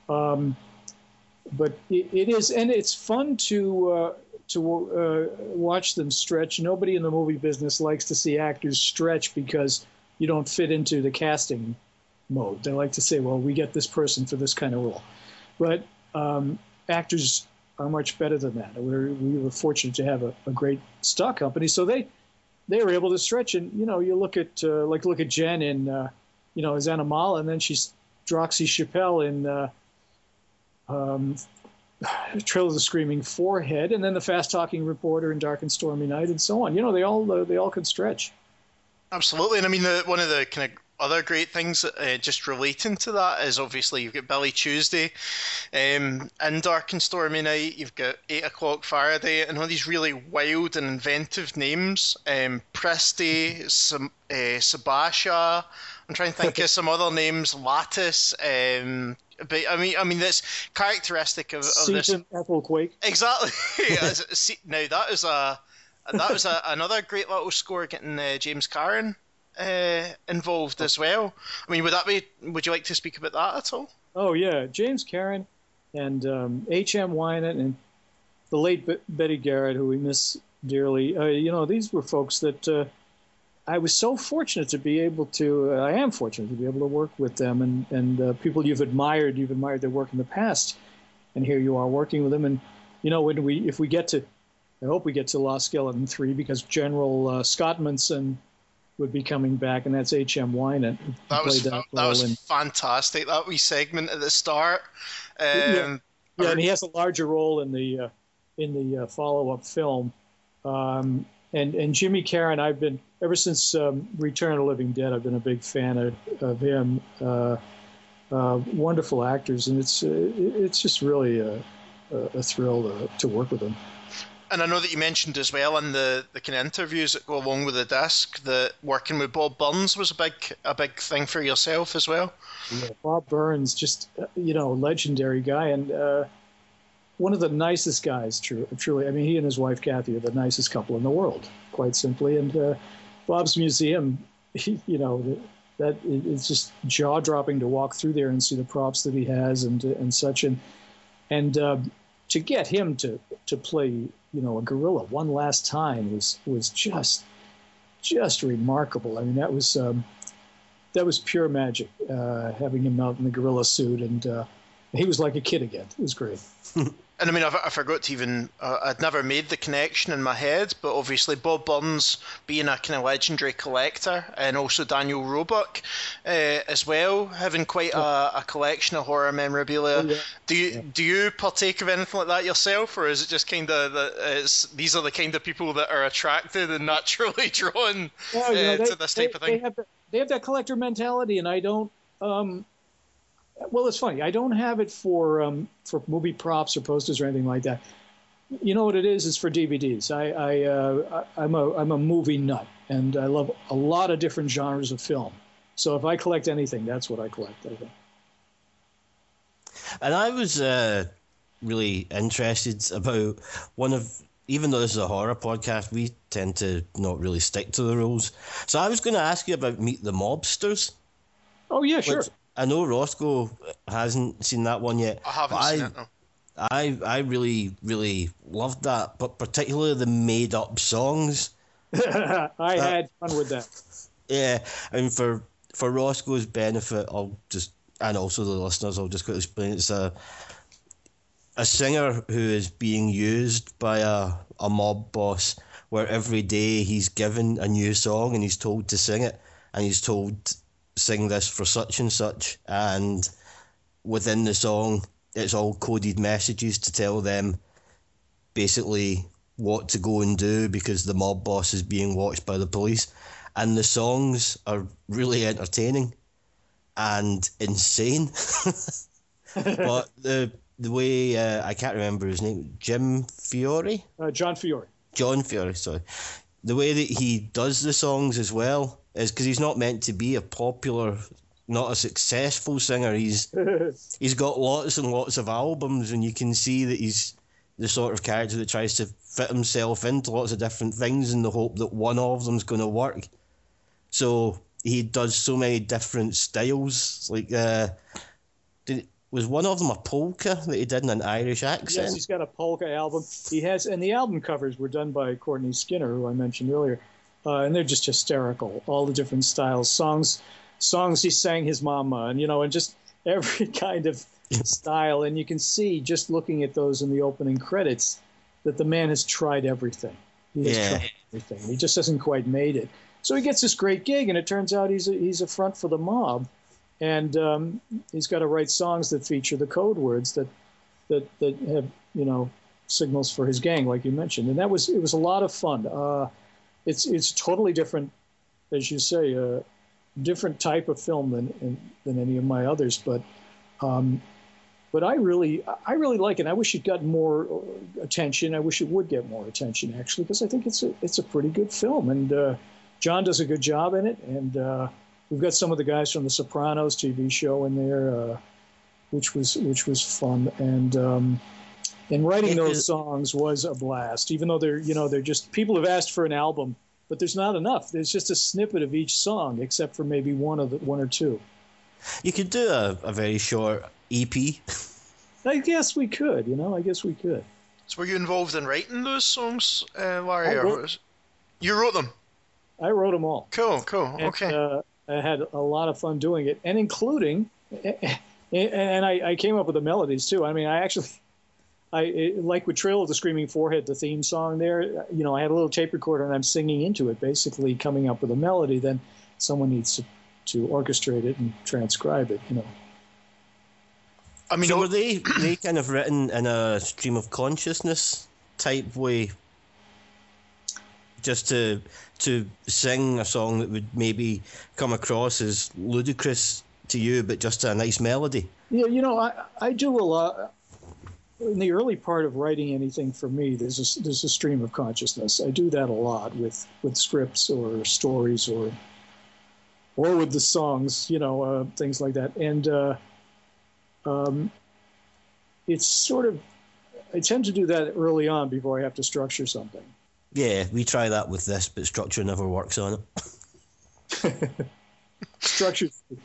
But it is, and it's fun to watch them stretch. Nobody in the movie business likes to see actors stretch because you don't fit into the casting mode. They like to say, well, we get this person for this kind of role. But actors are much better than that. We were fortunate to have a great stock company, so they were able to stretch. And, you look at, look at Jen in, as Anna Mala, and then she's Droxy Chappelle in Trail of the Screaming Forehead, and then the fast-talking reporter in Dark and Stormy Night, and so on. They all can stretch. Absolutely, and I mean, one of the kind of other great things just relating to that is obviously you've got Billy Tuesday in Dark and Stormy Night. You've got 8 o'clock Faraday, and all these really wild and inventive names: Presti, Sabasha. I'm trying to think of some other names: Lattice. But I mean, that's characteristic of this. Susan McConnell. Exactly. Now that was another great little score, getting James Caron involved as well. I mean, would you like to speak about that at all? Oh yeah, James Caron and H.M. Wynant and the late Betty Garrett, who we miss dearly. These were folks that I was so fortunate to be able to. I am fortunate to be able to work with them, and people you've admired their work in the past, and here you are working with them. And if we get to, I hope we get to Lost Skeleton 3, because General Scottmanson would be coming back, and that's H.M. Wynant. That was fantastic. That wee segment at the start. Yeah, and he has a larger role in the follow-up film. And Jimmy Caron, I've been, ever since Return of the Living Dead, I've been a big fan of him. Wonderful actors, and it's just really a thrill to work with them. And I know that you mentioned as well in the kind of interviews that go along with the disc that working with Bob Burns was a big thing for yourself as well. Yeah, Bob Burns, just legendary guy, and one of the nicest guys, truly. I mean, he and his wife, Kathy, are the nicest couple in the world, quite simply. And Bob's museum, that it's just jaw-dropping to walk through there and see the props that he has and such. And to get him to play, a gorilla one last time was just remarkable. I mean, that was pure magic, having him out in the gorilla suit. And he was like a kid again. It was great. And I mean, I forgot to even, I'd never made the connection in my head, but obviously Bob Burns being a kind of legendary collector, and also Daniel Roebuck as well, having quite a collection of horror memorabilia. Oh, yeah. Do you partake of anything like that yourself, or is it just kind of, these are the kind of people that are attracted and naturally drawn to this type of thing? They have that collector mentality, and I don't... well, it's funny. I don't have it for movie props or posters or anything like that. You know what it is? It's for DVDs. I'm a movie nut, and I love a lot of different genres of film. So if I collect anything, that's what I collect, I think. And I was really interested about one of, even though this is a horror podcast, we tend to not really stick to the rules. So I was going to ask you about Meet the Mobsters. Oh, yeah, sure. I know Roscoe hasn't seen that one yet. I haven't seen it, no. I really, really loved that, but particularly the made-up songs. I had fun with that. Yeah, I mean, for Roscoe's benefit, I'll just, and also the listeners, I'll just quickly explain. It's a singer who is being used by a mob boss, where every day he's given a new song and he's told to sing it, and he's told... sing this for such and such, and within the song it's all coded messages to tell them basically what to go and do because the mob boss is being watched by the police. And the songs are really entertaining and insane. But the way I can't remember his name, John Fiore, sorry, the way that he does the songs as well is because he's not meant to be a popular, not a successful singer. He's got lots and lots of albums, and you can see that he's the sort of character that tries to fit himself into lots of different things in the hope that one of them's going to work. So he does so many different styles. Like, was one of them a polka that he did in an Irish accent? Yes, he's got a polka album. He has, and the album covers were done by Courtney Skinner, who I mentioned earlier. And they're just hysterical, all the different styles, songs he sang his mama, and, you know, and just every kind of style. And you can see, just looking at those in the opening credits, that the man has tried everything. He has tried everything. He just hasn't quite made it. So he gets this great gig, and it turns out he's a front for the mob. And he's got to write songs that feature the code words that have, you know, signals for his gang, like you mentioned. And it was a lot of fun. It's totally different, as you say, a different type of film than any of my others. But I really like it. I wish it got more attention. I wish it would get more attention, actually, because I think it's a pretty good film. And John does a good job in it. And we've got some of the guys from The Sopranos TV show in there, which was fun. And And writing those songs was a blast, even though they're just, people have asked for an album, but there's not enough. There's just a snippet of each song, except for maybe one or two. You could do a very short EP. I guess we could, So were you involved in writing those songs, Larry? You wrote them? I wrote them all. Cool, okay. And, I had a lot of fun doing it, and including, and I came up with the melodies too. I mean, like with Trail of the Screaming Forehead, the theme song there, you know, I had a little tape recorder and I'm singing into it, basically coming up with a melody. Then someone needs to orchestrate it and transcribe it, you know. I mean, so were they kind of written in a stream of consciousness type way, just to sing a song that would maybe come across as ludicrous to you, but just a nice melody? Yeah, you know, I do a lot. In the early part of writing anything for me, there's a stream of consciousness. I do that a lot with scripts or stories or with the songs, you know, things like that. And it's sort of, I tend to do that early on before I have to structure something. Yeah, we try that with this, but structure never works on it. Structure's the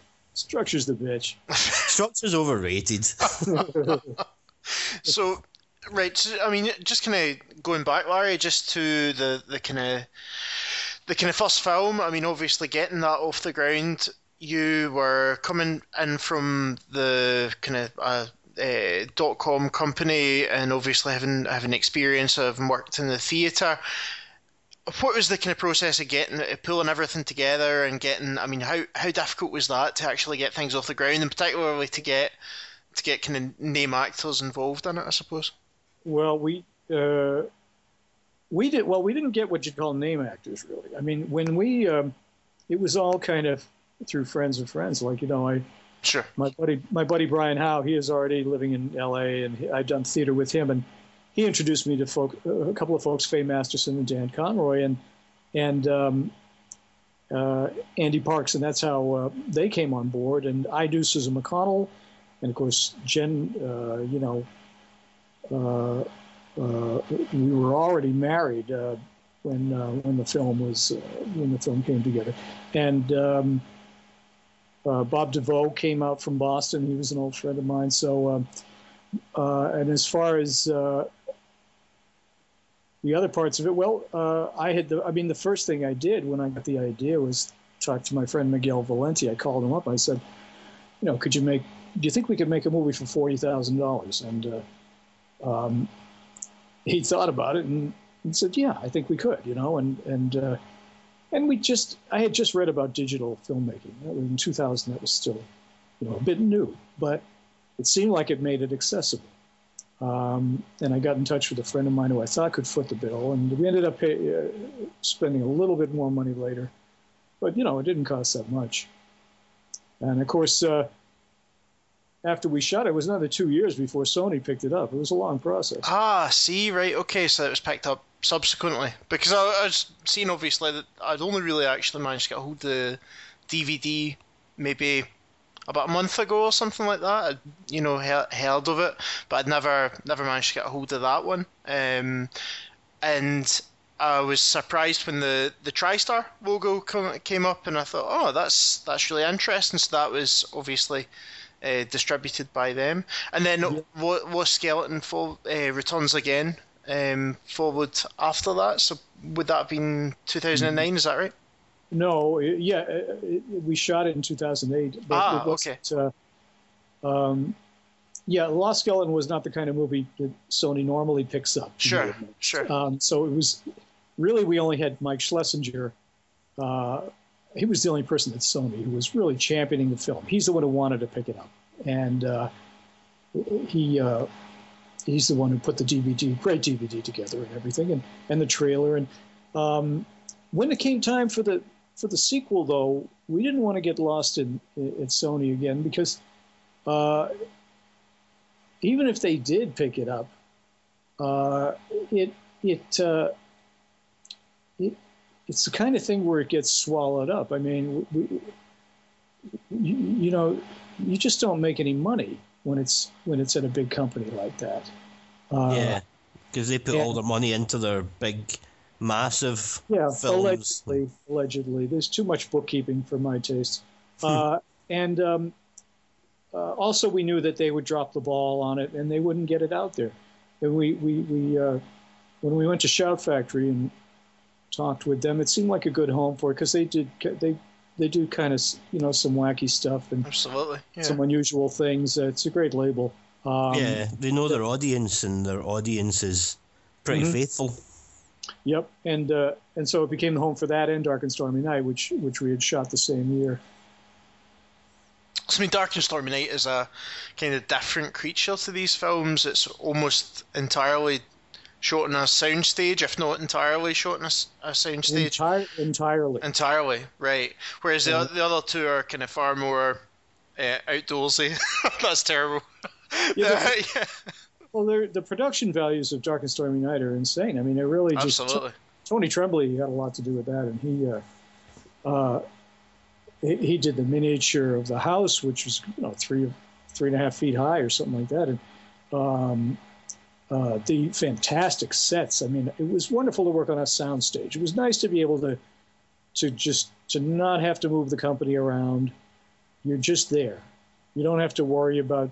bitch. Structure's overrated. So, right, so, I mean, just kind of going back, Larry, just to the kind of first film, I mean, obviously getting that off the ground, you were coming in from the kind of .com company, and obviously having experience of worked in the theatre, what was the kind of process of getting pulling everything together and getting? I mean, how difficult was that to actually get things off the ground, and particularly to get kind of name actors involved in it, I suppose? Well, we didn't get what you'd call name actors, really. I mean, when we it was all kind of through friends of friends, like, you know, sure. My buddy Brian Howell, he is already living in L.A., and I'd done theater with him, and he introduced me to a couple of folks, Faye Masterson and Dan Conroy, and Andy Parks, and that's how they came on board. And I knew Susan McConnell, and of course Jen. We were already married when the film came together, and. Bob DeVoe came out from Boston. He was an old friend of mine. So, and as far as the other parts of it, well, the first thing I did when I got the idea was talk to my friend Miguel Valenti. I called him up. I said, you know, do you think we could make a movie for $40,000? And he thought about it and said, yeah, I think we could, you know, and I had just read about digital filmmaking. That was in 2000. That was still, you know, a bit new, but it seemed like it made it accessible. And I got in touch with a friend of mine who I thought could foot the bill, and we ended up spending a little bit more money later, but, you know, it didn't cost that much. And of course, after we shot it, it was another 2 years before Sony picked it up. It was a long process. See, right, okay, so it was picked up subsequently, because I was seeing obviously that I'd only really actually managed to get hold of the DVD maybe about a month ago or something like that. I'd, you know, heard of it, but I'd never managed to get hold of that one. And I was surprised when the TriStar logo came up, and I thought, oh, that's really interesting. So that was obviously distributed by them, and then Lost Skeleton Returns Again. Followed after that, so would that have been 2009? Is that right? No, we shot it in 2008. But okay. Lost Skeleton was not the kind of movie that Sony normally picks up. Sure. So it was really, we only had Mike Schlesinger. He was the only person at Sony who was really championing the film. He's the one who wanted to pick it up, and he's the one who put the DVD, great DVD together and everything, and the trailer. And when it came time for the sequel, though, we didn't want to get lost at Sony again, because even if they did pick it up, it's the kind of thing where it gets swallowed up. I mean, you just don't make any money when it's at a big company like that. Because they put all their money into their big, massive films. Allegedly. There's too much bookkeeping for my taste. Also we knew that they would drop the ball on it, and they wouldn't get it out there. And we when we went to Shout Factory and talked with them, it seemed like a good home for it, because they do kind of, you know, some wacky stuff and some unusual things. It's a great label. They know their audience, and their audience is pretty faithful. Yep, and so it became the home for that and Dark and Stormy Night, which we had shot the same year. So, I mean, Dark and Stormy Night is a kind of different creature to these films. It's almost entirely shot on a soundstage, if not entirely shot on a soundstage. Entirely, right. Whereas the other two are kind of far more outdoorsy. That's terrible. Well, the production values of Dark and Stormy Night are insane. I mean, they're really just... Absolutely. Tony Tremblay had a lot to do with that, and he did the miniature of the house, which was, you know, 3.5 feet high or something like that, and... the fantastic sets. I mean, it was wonderful to work on a soundstage. It was nice to be able to not have to move the company around. You're just there. You don't have to worry about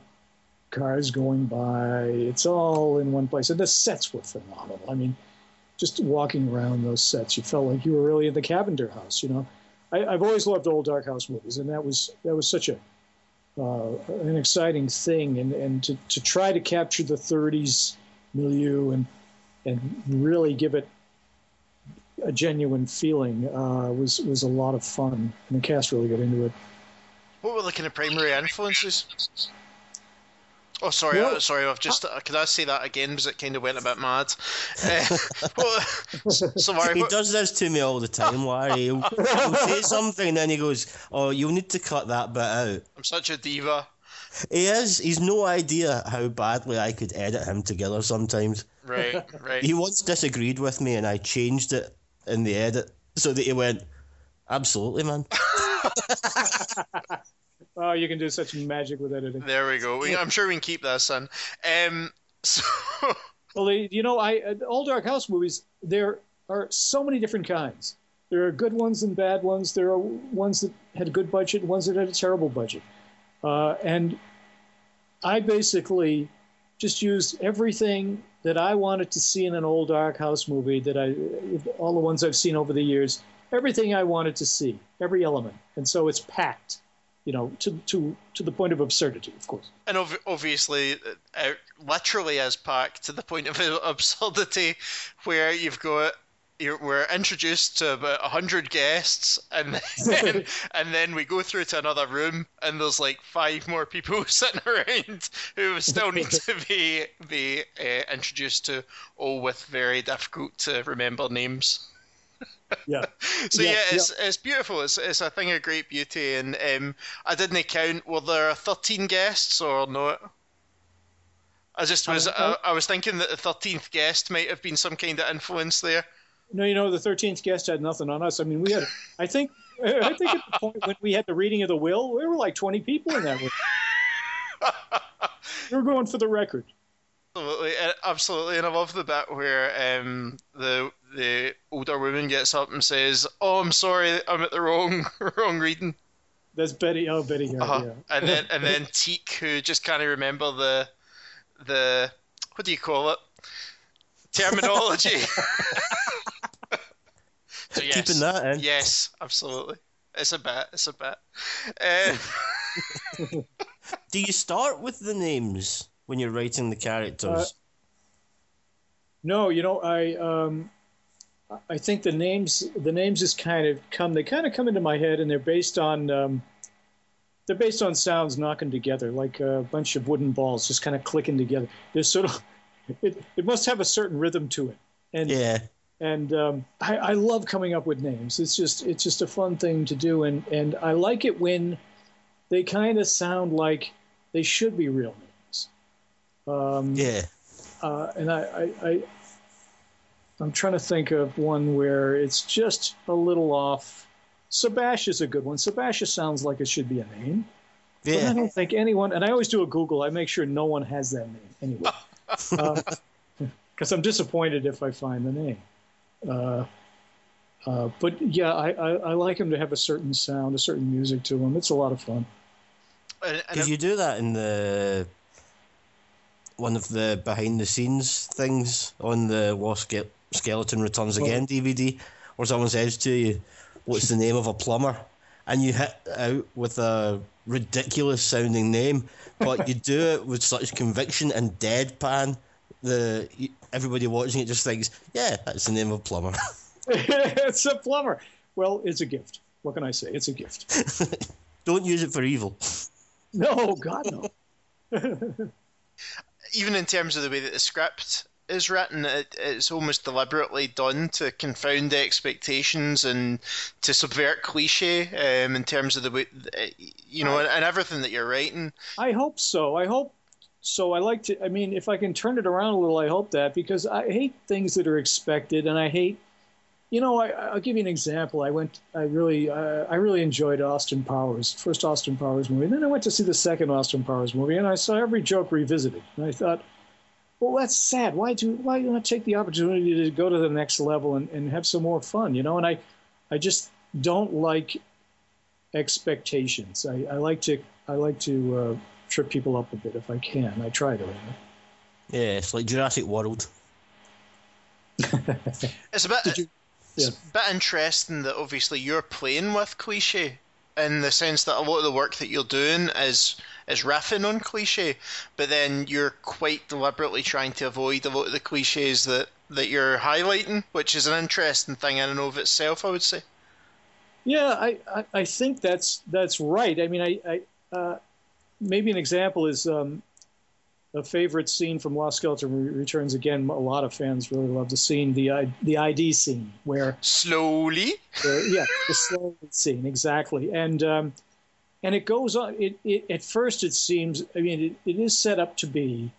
cars going by. It's all in one place. And the sets were phenomenal. I mean, just walking around those sets, you felt like you were really in the Cavender house, you know. I've always loved old dark house movies, and that was such a an exciting thing, and to try to capture the 30s milieu and really give it a genuine feeling was a lot of fun, and the cast really got into it. What were the kind of primary influences? Oh, sorry, well, sorry. I've just could I say that again? Because it kind of went a bit mad. He does this to me all the time, Larry. He'll say something and then he goes, "Oh, you'll need to cut that bit out." I'm such a diva. He is. He's no idea how badly I could edit him together sometimes. Right, right. He once disagreed with me, and I changed it in the edit so that he went, "Absolutely, man." Oh, you can do such magic with editing. There we go. I'm sure we can keep this in. Well, you know, all Dark House movies, there are so many different kinds. There are good ones and bad ones. There are ones that had a good budget, ones that had a terrible budget. And I basically just used everything that I wanted to see in an old Dark House movie, all the ones I've seen over the years, everything I wanted to see, every element. And so it's packed. You know, to the point of absurdity, of course. And obviously, it literally is packed to the point of absurdity, where we're introduced to about 100 guests, and then we go through to another room, and there's like 5 more people sitting around who still need to be introduced to, all with very difficult to remember names. Yeah. So yeah, it's beautiful. It's a thing of great beauty, and I didn't count. Were there 13 guests or not? I was thinking that the 13th guest might have been some kind of influence there. No, you know, the 13th guest had nothing on us. I mean, I think at the point when we had the reading of the will, we were like 20 people in that room. We were going for the record. Absolutely, and I love the bit where the older woman gets up and says, "Oh, I'm sorry, I'm at the wrong reading." That's Betty. Oh, Betty. Yeah. And then Teak, who just can't remember the what do you call it, terminology. So yes, keeping that in. Yes, absolutely. It's a bit. Do you start with the names when you're writing the characters? No, you know, I think the names just kind of come into my head, and they're based on sounds knocking together, like a bunch of wooden balls just kind of clicking together. There's sort of it must have a certain rhythm to it. And yeah. And I love coming up with names. It's just a fun thing to do, and I like it when they kind of sound like they should be real names. And I'm trying to think of one where it's just a little off. Sebastian is a good one. Sebastian sounds like it should be a name. Yeah. But I don't think anyone, and I always do a Google, I make sure no one has that name anyway. Because I'm disappointed if I find the name. But yeah, I like them to have a certain sound, a certain music to them. It's a lot of fun. Did you do that in the... one of the behind-the-scenes things on the Lost Skeleton Returns Again DVD, where someone says to you, "What's the name of a plumber?" and you hit out with a ridiculous-sounding name, but you do it with such conviction and deadpan everybody watching it just thinks, "Yeah, that's the name of a plumber." It's a plumber. Well, it's a gift. What can I say? It's a gift. Don't use it for evil. No, God, no. Even in terms of the way that the script is written, it's almost deliberately done to confound expectations and to subvert cliche in terms of the way, you know, and everything that you're writing. I hope so. I like to, I mean, if I can turn it around a little, I hope that, because I hate things that are expected, and I hate, you know, I'll give you an example. I really enjoyed Austin Powers, first Austin Powers movie. And then I went to see the second Austin Powers movie, and I saw every joke revisited. And I thought, well, that's sad. Why do you not take the opportunity to go to the next level and have some more fun, you know? And I just don't like expectations. I like to trip people up a bit if I can. I try to. Right? Yeah, it's like Jurassic World. It's a bit interesting that obviously you're playing with cliche in the sense that a lot of the work that you're doing is riffing on cliche, but then you're quite deliberately trying to avoid a lot of the cliches that you're highlighting, which is an interesting thing in and of itself, I would say. Yeah, I think that's right. I mean, I maybe an example is a favorite scene from Lost Skeleton Returns Again. A lot of fans really love the scene, the ID scene, where slowly, the slowly scene, exactly. And it goes on. It at first it seems, I mean, it is set up to be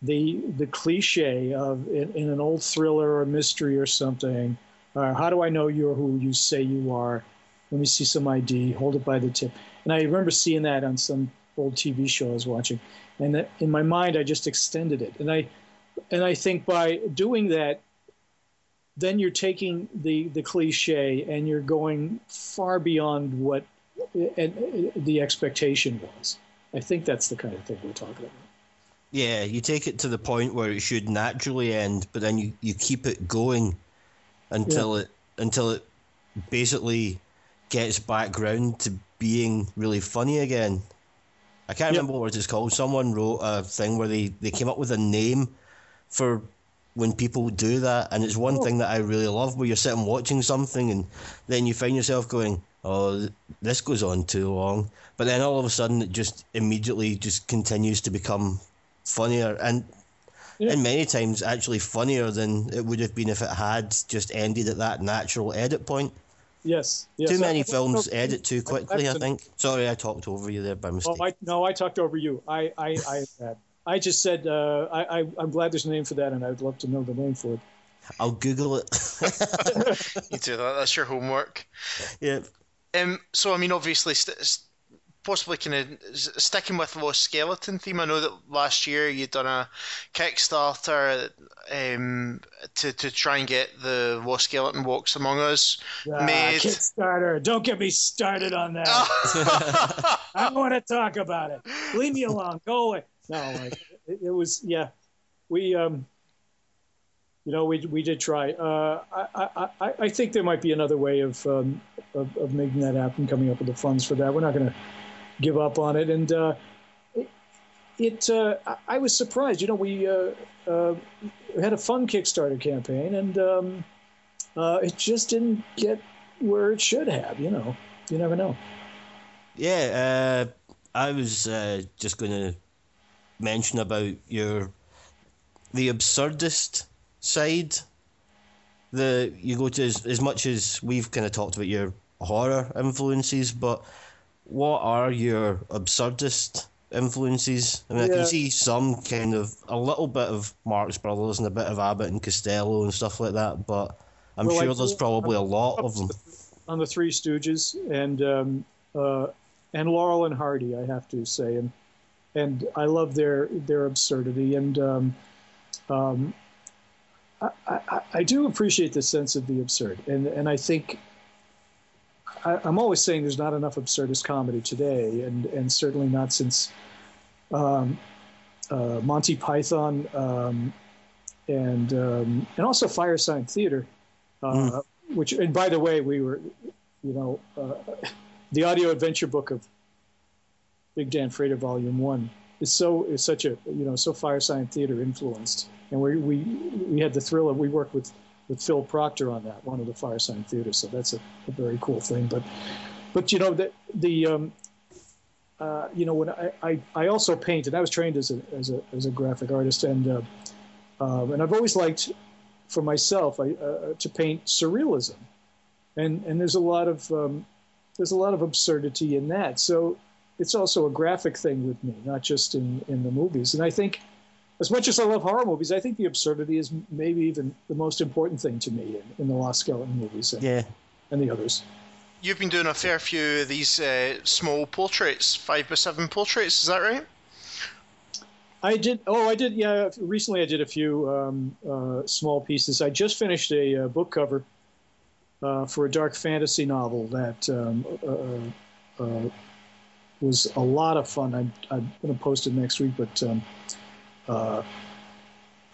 the cliche of in an old thriller or mystery or something. How do I know you're who you say you are? Let me see some ID. Hold it by the tip. And I remember seeing that on some old TV show I was watching, and that, in my mind, I just extended it. And I think by doing that, then you're taking the cliche and you're going far beyond what the expectation was. I think that's the kind of thing we're talking about. Yeah, you take it to the point where it should naturally end, but then you keep it going until it basically gets back round to being really funny again. I can't remember what it's called. Someone wrote a thing where they came up with a name for when people do that, and it's one thing that I really love, where you're sitting watching something and then you find yourself going, oh, this goes on too long. But then all of a sudden it just immediately just continues to become funnier, and many times actually funnier than it would have been if it had just ended at that natural edit point. Yes. Too many films edit too quickly, I think. Sorry, I talked over you there by mistake. Oh, no, I talked over you. I just said I'm glad there's a name for that, and I'd love to know the name for it. I'll Google it. You do that. That's your homework. Yeah. So, I mean, obviously, possibly kind of sticking with the Lost Skeleton theme. I know that last year you'd done a Kickstarter to try and get the Lost Skeleton Walks Among Us made. Kickstarter. Don't get me started on that. I want to talk about it. Leave me alone. Go away. No, it was, we, we did try. I think there might be another way of making that happen, coming up with the funds for that. We're not going to give up on it, and I was surprised. We had a fun Kickstarter campaign, and it just didn't get where it should have. You never know. Yeah, I was just going to mention about the absurdist side. You go to as much as we've kind of talked about your horror influences, but what are your absurdist influences? I mean, I can see some kind of a little bit of Marx Brothers and a bit of Abbott and Costello and stuff like that, but I'm sure there's probably a lot of them. On the Three Stooges and Laurel and Hardy, I have to say, and I love their absurdity, and I do appreciate the sense of the absurd, and I think. I'm always saying there's not enough absurdist comedy today, and certainly not since Monty Python and also Firesign Theater, which, and by the way, we were, the audio adventure book of Big Dan Freighter Volume 1 is such a, so Firesign Theater influenced, and we had the thrill of, we worked with Phil Proctor on that, one of the Firesign Theater, so that's a very cool thing. But when I also painted, I was trained as a graphic artist, and I've always liked for myself to paint surrealism, and there's a lot of absurdity in that. So it's also a graphic thing with me, not just in the movies, and I think. As much as I love horror movies, I think the absurdity is maybe even the most important thing to me in the Lost Skeleton movies and the others. You've been doing a fair few of these small portraits, 5x7 portraits, is that right? I did, yeah. Recently I did a few small pieces. I just finished a book cover for a dark fantasy novel that was a lot of fun. I'm going to post it next week, but...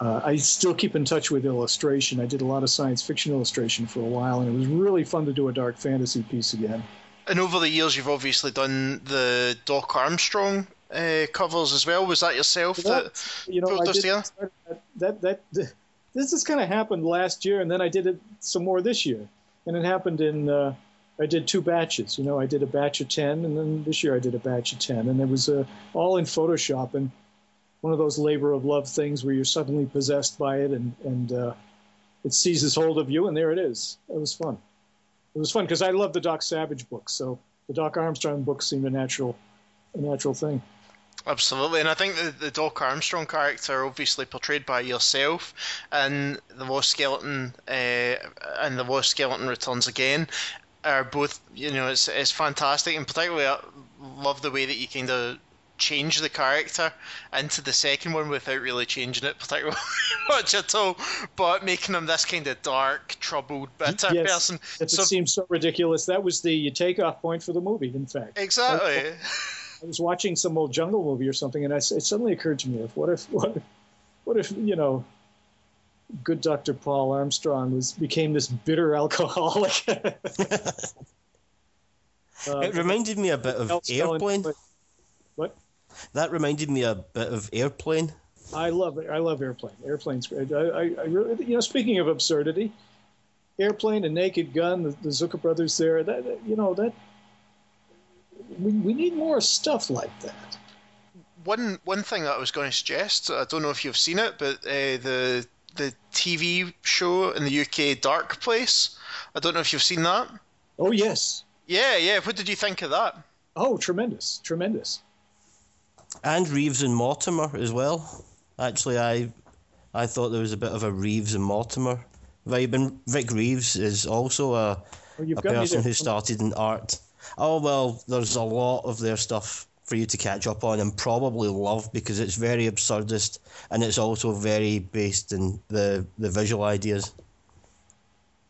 I still keep in touch with illustration. I did a lot of science fiction illustration for a while, and it was really fun to do a dark fantasy piece again. And over the years, you've obviously done the Doc Armstrong covers as well. Was that yourself that put those together? This just kind of happened last year, and then I did it some more this year. And it happened in, I did two batches. You know, I did a batch of 10, and then this year I did a batch of 10. And it was all in Photoshop, and one of those labor of love things where you're suddenly possessed by it, and it seizes hold of you, and there it is. It was fun. It was fun because I love the Doc Savage books, so the Doc Armstrong books seemed a natural thing. Absolutely, and I think the Doc Armstrong character, obviously portrayed by yourself, and the Lost Skeleton and the Lost Skeleton Returns Again, are both, you know, it's fantastic, and particularly I love the way that you kind of change the character into the second one without really changing it particularly much at all, but making him this kind of dark, troubled, bitter person. It seems so ridiculous. That was the takeoff point for the movie, in fact. Exactly. I was watching some old jungle movie or something, and it suddenly occurred to me, what if you know, good Dr. Paul Armstrong became this bitter alcoholic. It reminded me a bit of Airplane. What? That reminded me a bit of Airplane. I love Airplane. Airplane's great. You know, speaking of absurdity, Airplane and Naked Gun, the Zucker brothers there. We need more stuff like that. One thing that I was going to suggest, I don't know if you've seen it, but the TV show in the UK, Dark Place. I don't know if you've seen that. Oh yes. Yeah. What did you think of that? Oh, tremendous. And Reeves and Mortimer as well. Actually, I thought there was a bit of a Reeves and Mortimer vibe. And Vic Reeves is also a person who started in art. Oh, well, there's a lot of their stuff for you to catch up on and probably love because it's very absurdist and it's also very based in the visual ideas.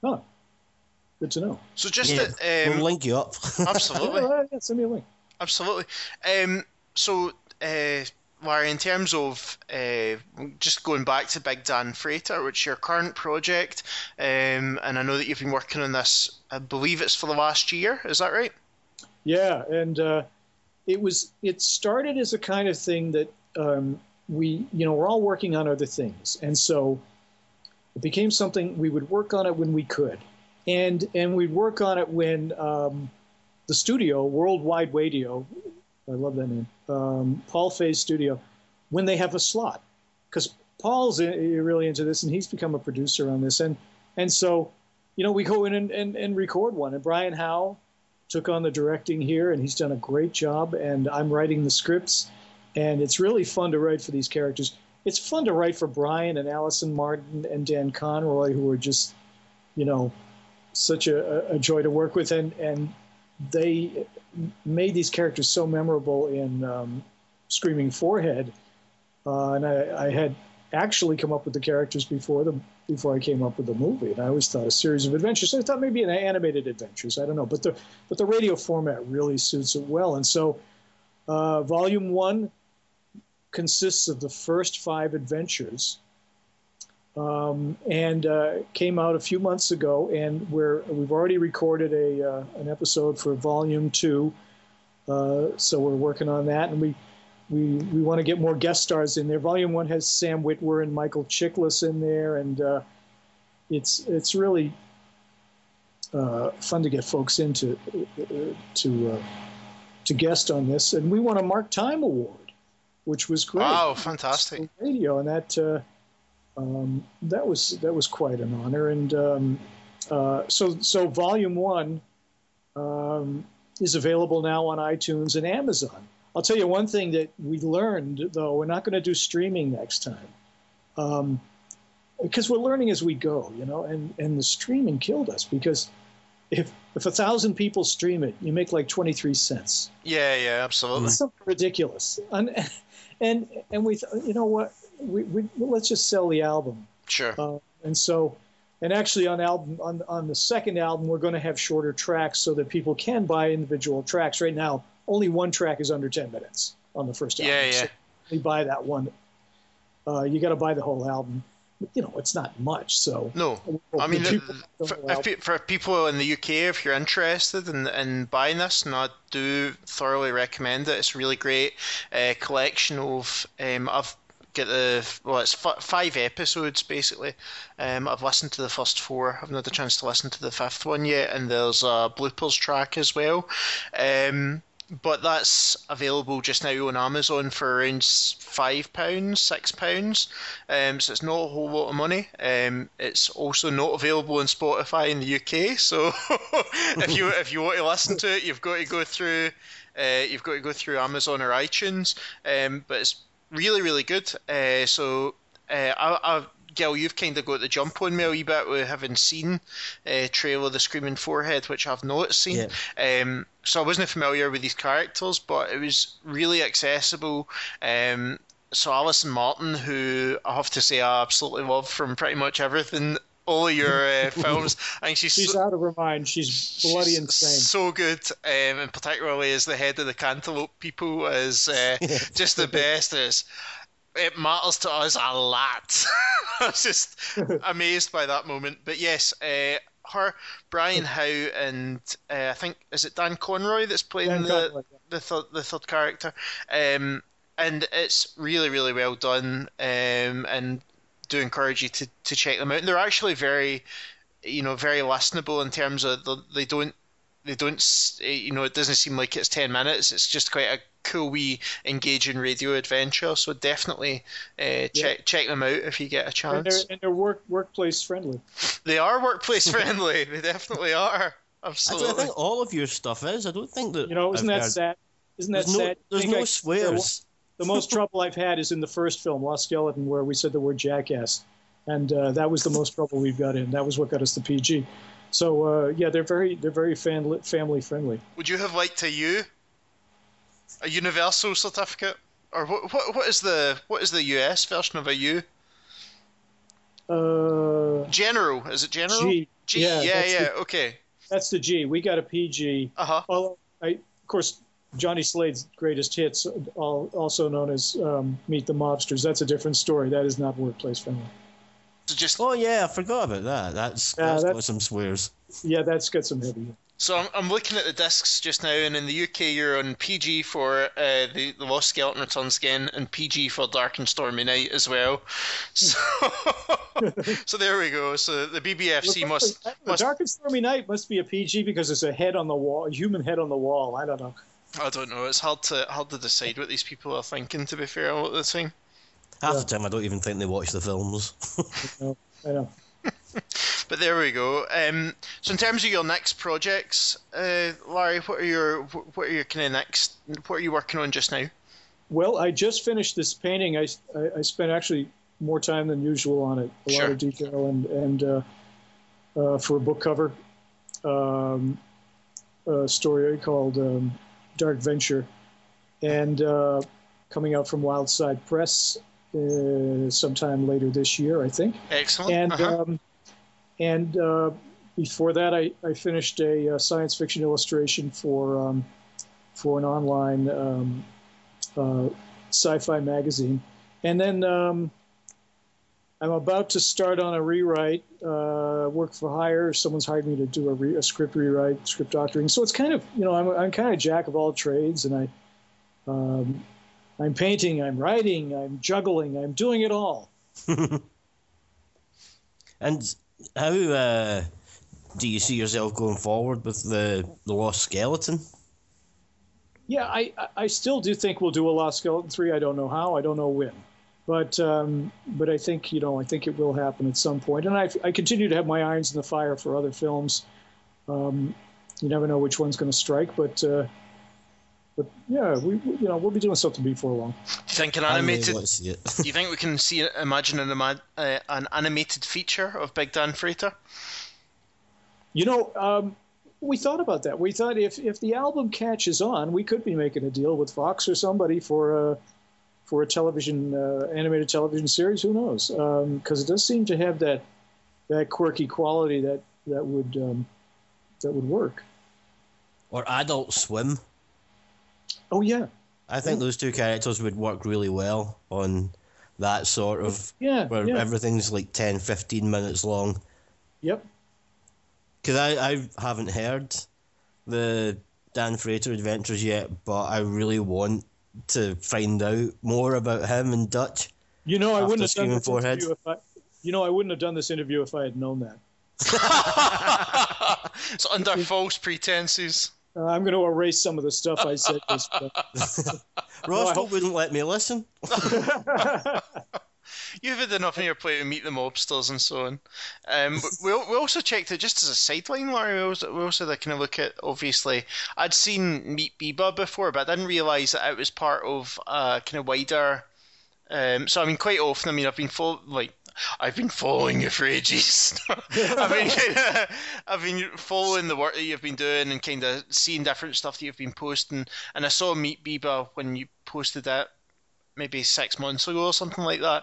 Oh, good to know. So just we'll link you up. Absolutely. Yeah, send me a link. Absolutely. So, Larry, in terms of just going back to Big Dan Freighter, which is your current project, and I know that you've been working on this, I believe it's for the last year, is that right? Yeah, and it started as a kind of thing that we're all working on other things, and so it became something we would work on it when we could, and we'd work on it when the studio, Worldwide Radio, I love that name, Paul Fay's studio, when they have a slot, because Paul's really into this and he's become a producer on this, and so, you know, we go in and record one, and Brian Howell took on the directing here and he's done a great job, and I'm writing the scripts, and it's really fun to write for these characters. It's fun to write for Brian and Allison Martin and Dan Conroy, who are just, you know, such a joy to work with, and they made these characters so memorable in Screaming Forehead, and I had actually come up with the characters before I came up with the movie, and I always thought a series of adventures. I thought maybe an animated adventures. I don't know, but the radio format really suits it well. And so, Volume 1 consists of the first 5 adventures, and came out a few months ago, and we've already recorded an episode for Volume 2, so we're working on that, and we want to get more guest stars in there. Volume 1 has Sam Witwer and Michael Chiklis in there, and it's really fun to get folks in to guest on this, and we won a Mark Time Award, which was great. Oh, fantastic! Radio, and that. That was quite an honor, and so Volume 1 is available now on iTunes and Amazon. I'll tell you one thing that we learned, though, we're not going to do streaming next time, because we're learning as we go, you know, and the streaming killed us, because if 1,000 people stream it, you make like 23 cents. Yeah, absolutely. It's something ridiculous, and we thought, you know what. Well, let's just sell the album. Sure. And actually on the second album, we're going to have shorter tracks so that people can buy individual tracks. Right now, only one track is under 10 minutes on the first album. Yeah. So you buy that one. You got to buy the whole album. you know, it's not much. So no, I mean, for people in the UK, if you're interested in buying this, and I do thoroughly recommend it. It's a really great collection of I've got the it's five episodes basically. I've listened to the first four. I've not had a chance to listen to the fifth one yet, and there's a bloopers track as well. But that's available just now on Amazon for around £5, £6. So it's not a whole lot of money. It's also not available on Spotify in the UK. So if you want to listen to it, you've got to go through Amazon or iTunes. But it's really, really good. Gil, you've kind of got the jump on me a wee bit with having seen Trail of the Screaming Forehead, which I've not seen. Yeah. So I wasn't familiar with these characters, but it was really accessible. So Alison Martin, who I have to say I absolutely love from pretty much everything, all of your films. I think she's out of her mind. She's bloody insane. So good, and particularly as the head of the Cantaloupe people is just the best. It matters to us a lot. I was just amazed by that moment. But yes, her, Brian Howell, and I think, is it Dan Conroy that's playing the third character? And it's really, really well done. And do encourage you to check them out. And they're actually very, very listenable in terms of it doesn't seem like it's 10 minutes. It's just quite a cool wee engaging radio adventure, so definitely check them out if you get a chance. And they're workplace friendly. They are workplace friendly. They definitely are. Absolutely. I think all of your stuff is. I don't think that. Isn't that sad? Isn't that sad? There's no swears. The most trouble I've had is in the first film, Lost Skeleton, where we said the word jackass, and that was the most trouble we've got in. That was what got us the PG. So they're very family friendly. Would you have liked a universal certificate, or what is the US version of a U? General, is it general? G. Okay. That's the G. We got a PG. Well, of course, Johnny Slade's greatest hits, also known as Meet the Mobsters. That's a different story. That is not workplace friendly. So I forgot about that. That's got some swears. Yeah, that's got some heavy. So I'm looking at the discs just now, and in the UK you're on PG for the Lost Skeleton Returns Again, and PG for Dark and Stormy Night as well. So, so there we go. So the BBFC must Dark and Stormy Night must be a PG because it's a head on the wall, a human head on the wall. I don't know. It's hard to decide what these people are thinking. To be fair, all the time. Half the time, I don't even think they watch the films. I know. But there we go. So in terms of your next projects, Larry, what are your kind of next? What are you working on just now? Well, I just finished this painting. I spent actually more time than usual on it, a lot of detail, and for a book cover, a story called Dark Venture, and coming out from Wildside Press sometime later this year, I think. Excellent. And. And before that, I finished a science fiction illustration for an online sci-fi magazine. And then I'm about to start on a rewrite, work for hire. Someone's hired me to do a script rewrite, script doctoring. So it's kind of, I'm kind of jack of all trades, and I'm painting, I'm writing, I'm juggling, I'm doing it all. And how do you see yourself going forward with the Lost Skeleton? Yeah, I still do think we'll do a Lost Skeleton 3. I don't know how. I don't know when. But I think, I think it will happen at some point. And I continue to have my irons in the fire for other films. You never know which one's going to strike, but yeah, we'll be doing something before long. Do you think do you think we can imagine an animated feature of Big Dan Freighter? We thought about that. We thought if the album catches on, we could be making a deal with Fox or somebody for a television animated television series. Who knows? Because it does seem to have that quirky quality that would work. Or Adult Swim. Oh yeah, I think those two characters would work really well on that sort of, where everything's like 10, 15 minutes long. Yep. Because I haven't heard the Dan Freighter adventures yet, but I really want to find out more about him and Dutch. You know, I wouldn't have done this interview if I wouldn't have done this interview if I had known that. So under false pretenses. I'm going to erase some of the stuff I said. Ross wouldn't let me listen. You've had enough in your plate to Meet the Mobsters and so on. We also checked it just as a sideline, Larry. We also had a kind of look at, obviously, I'd seen Meet Biba before, but I didn't realise that it was part of a kind of wider... so, I mean, quite often, I mean, I've been following you for ages. I've been following the work that you've been doing and kind of seeing different stuff that you've been posting. And I saw Meet Biba when you posted that maybe 6 months ago or something like that.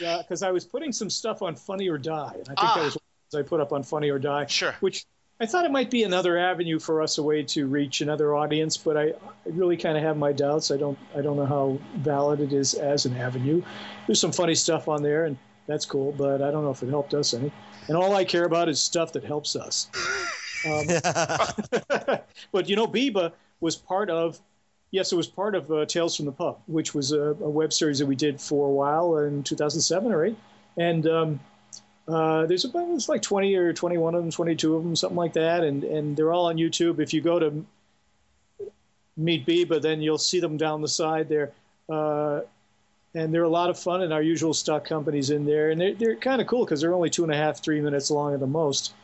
Yes, because I was putting some stuff on Funny or Die. And I think that was what I put up on Funny or Die. Sure. Which I thought it might be another avenue for us, a way to reach another audience, but I really kind of have my doubts. I don't know how valid it is as an avenue. There's some funny stuff on there, and that's cool, but I don't know if it helped us any. And all I care about is stuff that helps us. But, you know, Biba was part of, yes, it was part of Tales from the Pub, which was a web series that we did for a while in 2007 or 8. And there's about, it's like 20 or 21 of them, 22 of them, something like that. And they're all on YouTube. If you go to Meet Biba, then you'll see them down the side there. And they're a lot of fun, and our usual stock company's in there. And they're kind of cool because they're only 2.5, 3 minutes long at the most,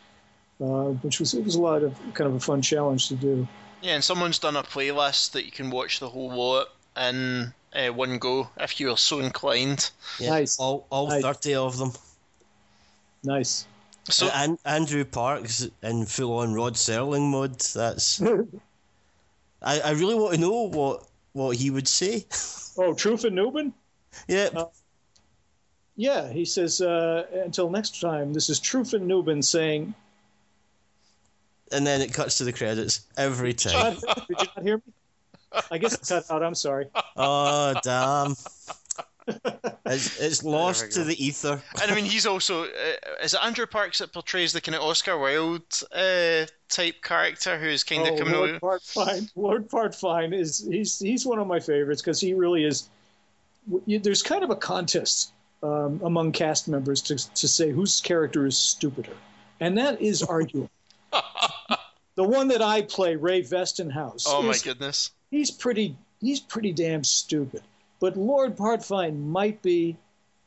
which was a lot of kind of a fun challenge to do. Yeah, and someone's done a playlist that you can watch the whole lot in one go if you're so inclined. Yeah. Nice. All nice. 30 of them. Nice. So Andrew Parks in full-on Rod Serling mode. That's. I really want to know what he would say. Oh, Truth and Noobin? Yeah. Yeah, he says, until next time, this is Truth and Noobin saying... And then it cuts to the credits every time. Did you not hear me? I guess it cut out, I'm sorry. Oh, damn. It's lost to the ether. And I mean, he's also... is it Andrew Parks that portrays the kind of Oscar Wilde type character who's kind of coming over? Lord Parkfine is... He's one of my favorites because he really is... There's kind of a contest among cast members to say whose character is stupider. And that is arguable. The one that I play, Ray Vestenhouse. Oh, my goodness. He's pretty damn stupid. But Lord Parkfine might be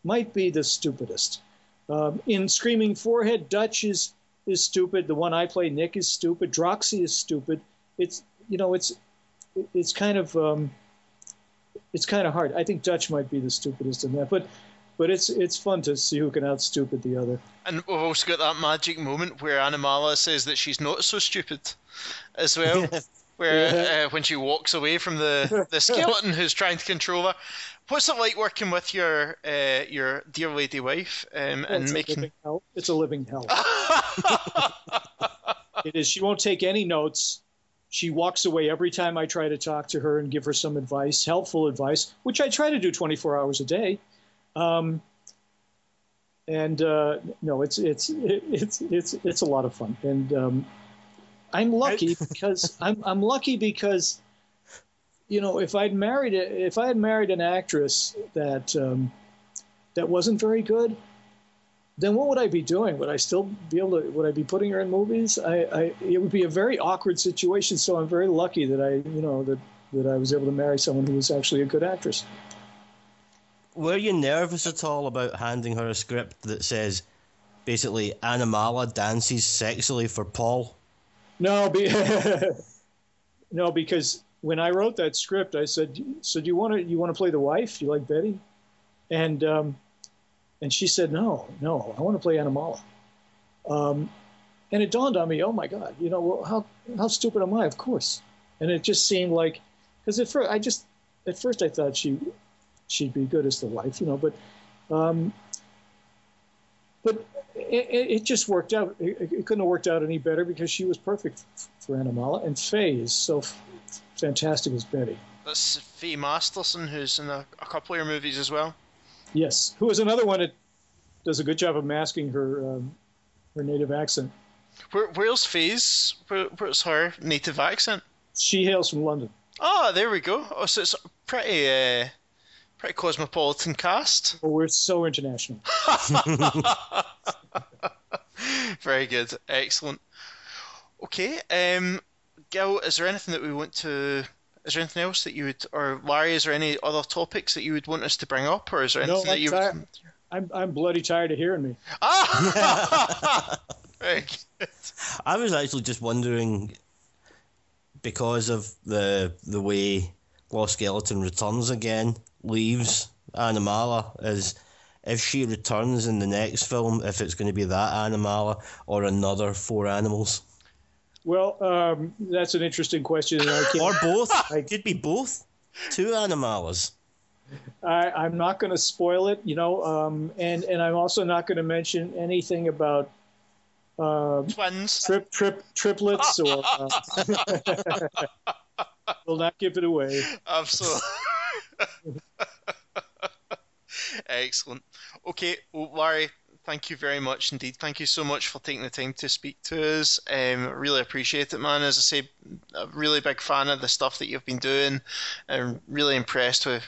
the stupidest. In Screaming Forehead, Dutch is stupid. The one I play, Nick, is stupid. Droxy is stupid. It's kind of... it's kind of hard. I think Dutch might be the stupidest in that, but it's fun to see who can out-stupid the other. And we've also got that magic moment where Anna Mala says that she's not so stupid as well, where when she walks away from the skeleton who's trying to control her. What's it like working with your dear lady wife and making... It's a living hell. It is. She won't take any notes. She walks away every time I try to talk to her and give her some advice, helpful advice, which I try to do 24 hours a day. No, it's a lot of fun, and I'm lucky because I'm lucky because, you know, if I had married an actress that wasn't very good, then what would I be doing? Would I still be able to? Would I be putting her in movies? It would be a very awkward situation. So I'm very lucky that I was able to marry someone who was actually a good actress. Were you nervous at all about handing her a script that says, basically, Anna Mala dances sexily for Paul? No, because when I wrote that script, I said, "So do you want to play the wife? You like Betty?" And she said, no, I want to play Anna Mala. And it dawned on me, oh, my God, you know, well, how stupid am I? Of course. And it just seemed like, because at first I thought she'd be good as the wife, you know, but it just worked out. It couldn't have worked out any better because she was perfect for Anna Mala. And Faye is so fantastic as Betty. That's Faye Masterson, who's in a couple of your movies as well. Yes, who is another one that does a good job of masking her native accent. Where's Faye's? Where's her native accent? She hails from London. Oh, there we go. Oh, so it's pretty, pretty cosmopolitan cast. Oh, we're so international. Very good, excellent. Okay, Gil, is there anything that we want to? Is there anything else that you would, or Larry, is there any other topics that you would want us to bring up, or is there anything that you would? I'm bloody tired of hearing me. Ah! Very good. I was actually just wondering, because of the way Lost Skeleton Returns Again leaves Anna Mala, is if she returns in the next film, if it's going to be that Anna Mala or another Four Animals. Well, that's an interesting question. Or both. It could be both. Two Anna Malas. I'm not going to spoil it, and I'm also not going to mention anything about twins, triplets, or. We'll not give it away. Absolutely. Excellent. Okay, well, Larry, thank you very much indeed. Thank you so much for taking the time to speak to us. Really appreciate it, man. As I say, a really big fan of the stuff that you've been doing. I'm really impressed with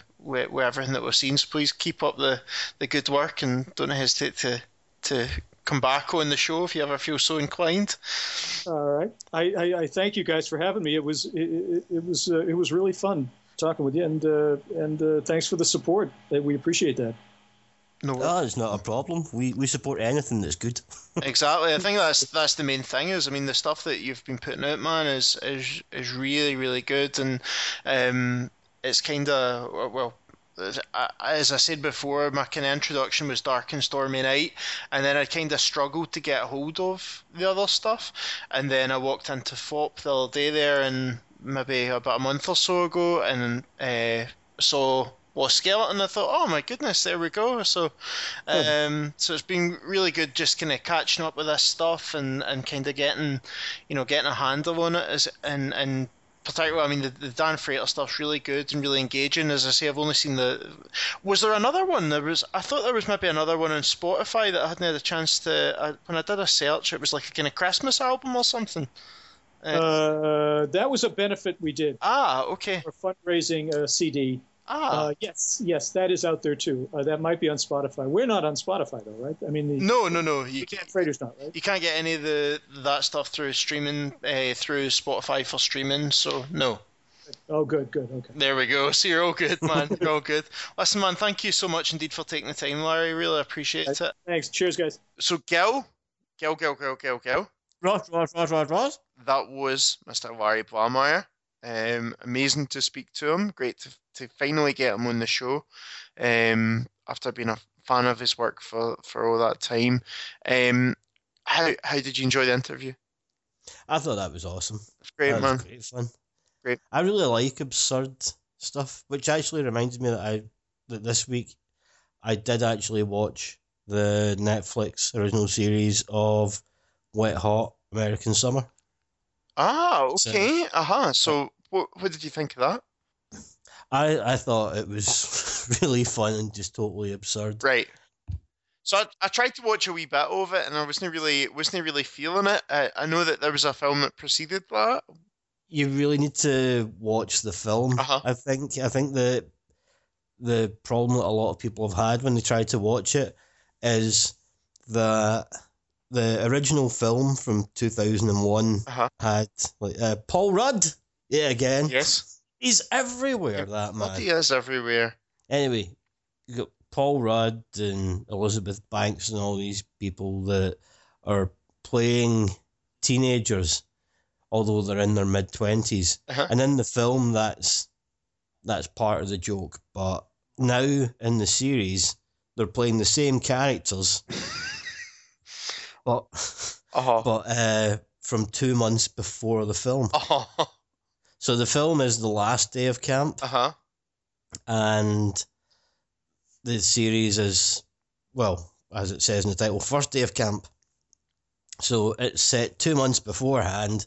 everything that we've seen. So please keep up the good work and don't hesitate to come back on the show if you ever feel so inclined. All right. I thank you guys for having me. It was really fun talking with you, and thanks for the support. We appreciate that. No, it's not a problem. We support anything that's good. Exactly. I think that's the main thing. Is, I mean, the stuff that you've been putting out, man, is really, really good, and it's kind of, well, as I said before, my kind of introduction was Dark and Stormy Night, and then I kind of struggled to get hold of the other stuff, and then I walked into FOP the other day there, and maybe about a month or so ago, and saw Lost Skeleton. I thought, oh my goodness, there we go. So so it's been really good just kind of catching up with this stuff and kind of getting a handle on it, and particularly, I mean, the Dan Freighter stuff's really good and really engaging. As I say, I've only seen was there another one? I thought there was maybe another one on Spotify that I hadn't had a chance to, when I did a search, it was like a kind of Christmas album or something. That was a benefit we did. Ah, okay. For fundraising CD. Ah. Yes, that is out there too. That might be on Spotify. We're not on Spotify though, right? I mean, no. You can't. Freighter's not, right? You can't get any of that stuff through streaming, through Spotify for streaming. So no. Oh, good. Okay. There we go. So you're all good, man. You're all good. Listen, man, thank you so much indeed for taking the time, Larry. Really appreciate it. Thanks. Cheers, guys. So Gil. Ross. That was Mr. Larry Blamire. Amazing to speak to him. Great to finally get him on the show, after being a fan of his work for all that time. How did you enjoy the interview? I thought that was awesome. It's great, that man. Was great fun. Great. I really like absurd stuff, which actually reminds me that this week I did actually watch the Netflix original series of Wet Hot American Summer. Ah, okay. So what did you think of that? I thought it was really fun and just totally absurd. Right. So I tried to watch a wee bit of it, and I wasn't really feeling it. I know that there was a film that preceded that. You really need to watch the film. I think the problem that a lot of people have had when they try to watch it is that the original film from 2001 had Paul Rudd. Yeah, again. Yes. He's everywhere, that man. He is everywhere. Anyway, you got Paul Rudd and Elizabeth Banks and all these people that are playing teenagers, although they're in their mid-20s. Uh-huh. And in the film, that's part of the joke. But now in the series, they're playing the same characters, but from 2 months before the film. Uh-huh. So the film is the last day of camp, and the series is, well, as it says in the title, first day of camp. So it's set 2 months beforehand,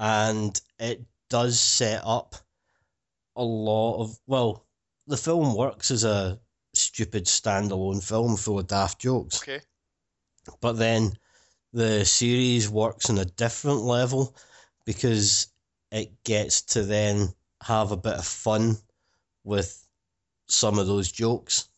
and it does set up a lot of, well, the film works as a stupid standalone film full of daft jokes. Okay. But then the series works on a different level because it gets to then have a bit of fun with some of those jokes.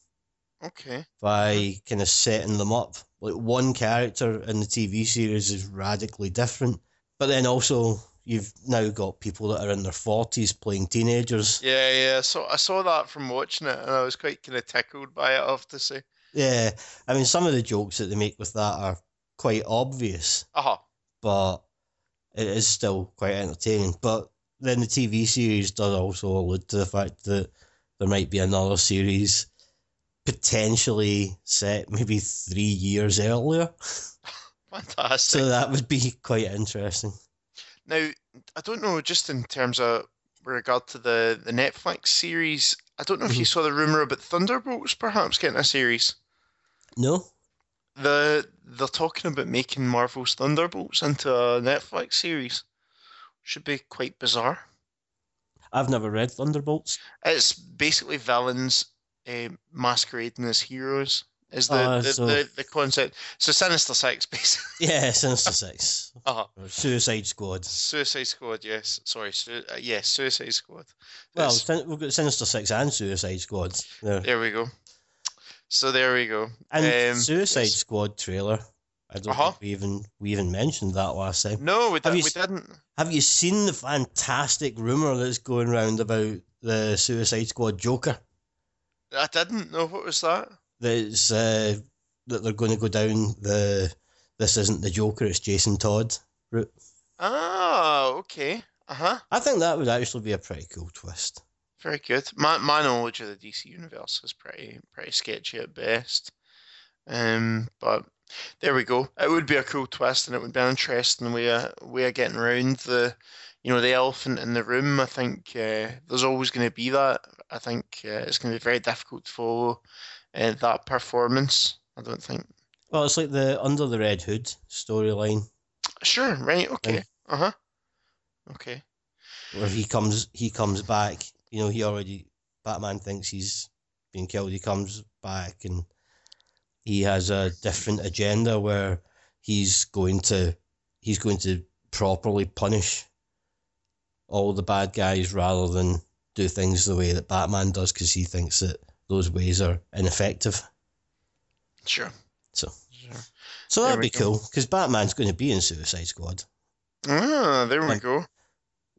Okay. By kind of setting them up. Like, one character in the TV series is radically different, but then also you've now got people that are in their 40s playing teenagers. Yeah, yeah. So I saw that from watching it, and I was quite kind of tickled by it, I have to say. Yeah. I mean, some of the jokes that they make with that are quite obvious. Uh-huh. But it is still quite entertaining. But then the TV series does also allude to the fact that there might be another series potentially set maybe 3 years earlier. Fantastic. So that would be quite interesting. Now, I don't know, just in terms of regard to the Netflix series, I don't know if you saw the rumour about Thunderbolts perhaps getting a series. No. They're talking about making Marvel's Thunderbolts into a Netflix series. Should be quite bizarre. I've never read Thunderbolts. It's basically villains masquerading as heroes is the concept. So Sinister Six, basically. Yeah, Sinister Six. Uh-huh. Suicide Squad. Suicide Squad, yes. Sorry, yes, Suicide Squad. Well, we've got Sinister Six and Suicide Squad. There we go. So there we go. And Suicide Squad trailer. I don't think we even mentioned that last time. No, we didn't. Have you seen the fantastic rumour that's going round about the Suicide Squad Joker? I didn't know. What was that? That's that they're going to go down the "this isn't the Joker, it's Jason Todd" route. Ah, okay. Uh-huh. I think that would actually be a pretty cool twist. Very good. My knowledge of the DC universe is pretty sketchy at best. But there we go. It would be a cool twist, and it would be an interesting way of getting around the, you know, the elephant in the room. I think there's always going to be that. I think it's going to be very difficult to follow that performance, I don't think. Well, it's like the Under the Red Hood storyline. Sure, right, okay. Uh-huh. Okay. Where he comes back. You know, Batman thinks he's been killed. He comes back and he has a different agenda where he's going to properly punish all the bad guys rather than do things the way that Batman does because he thinks that those ways are ineffective. Sure. So that'd be cool because Batman's going to be in Suicide Squad. Ah, there we go.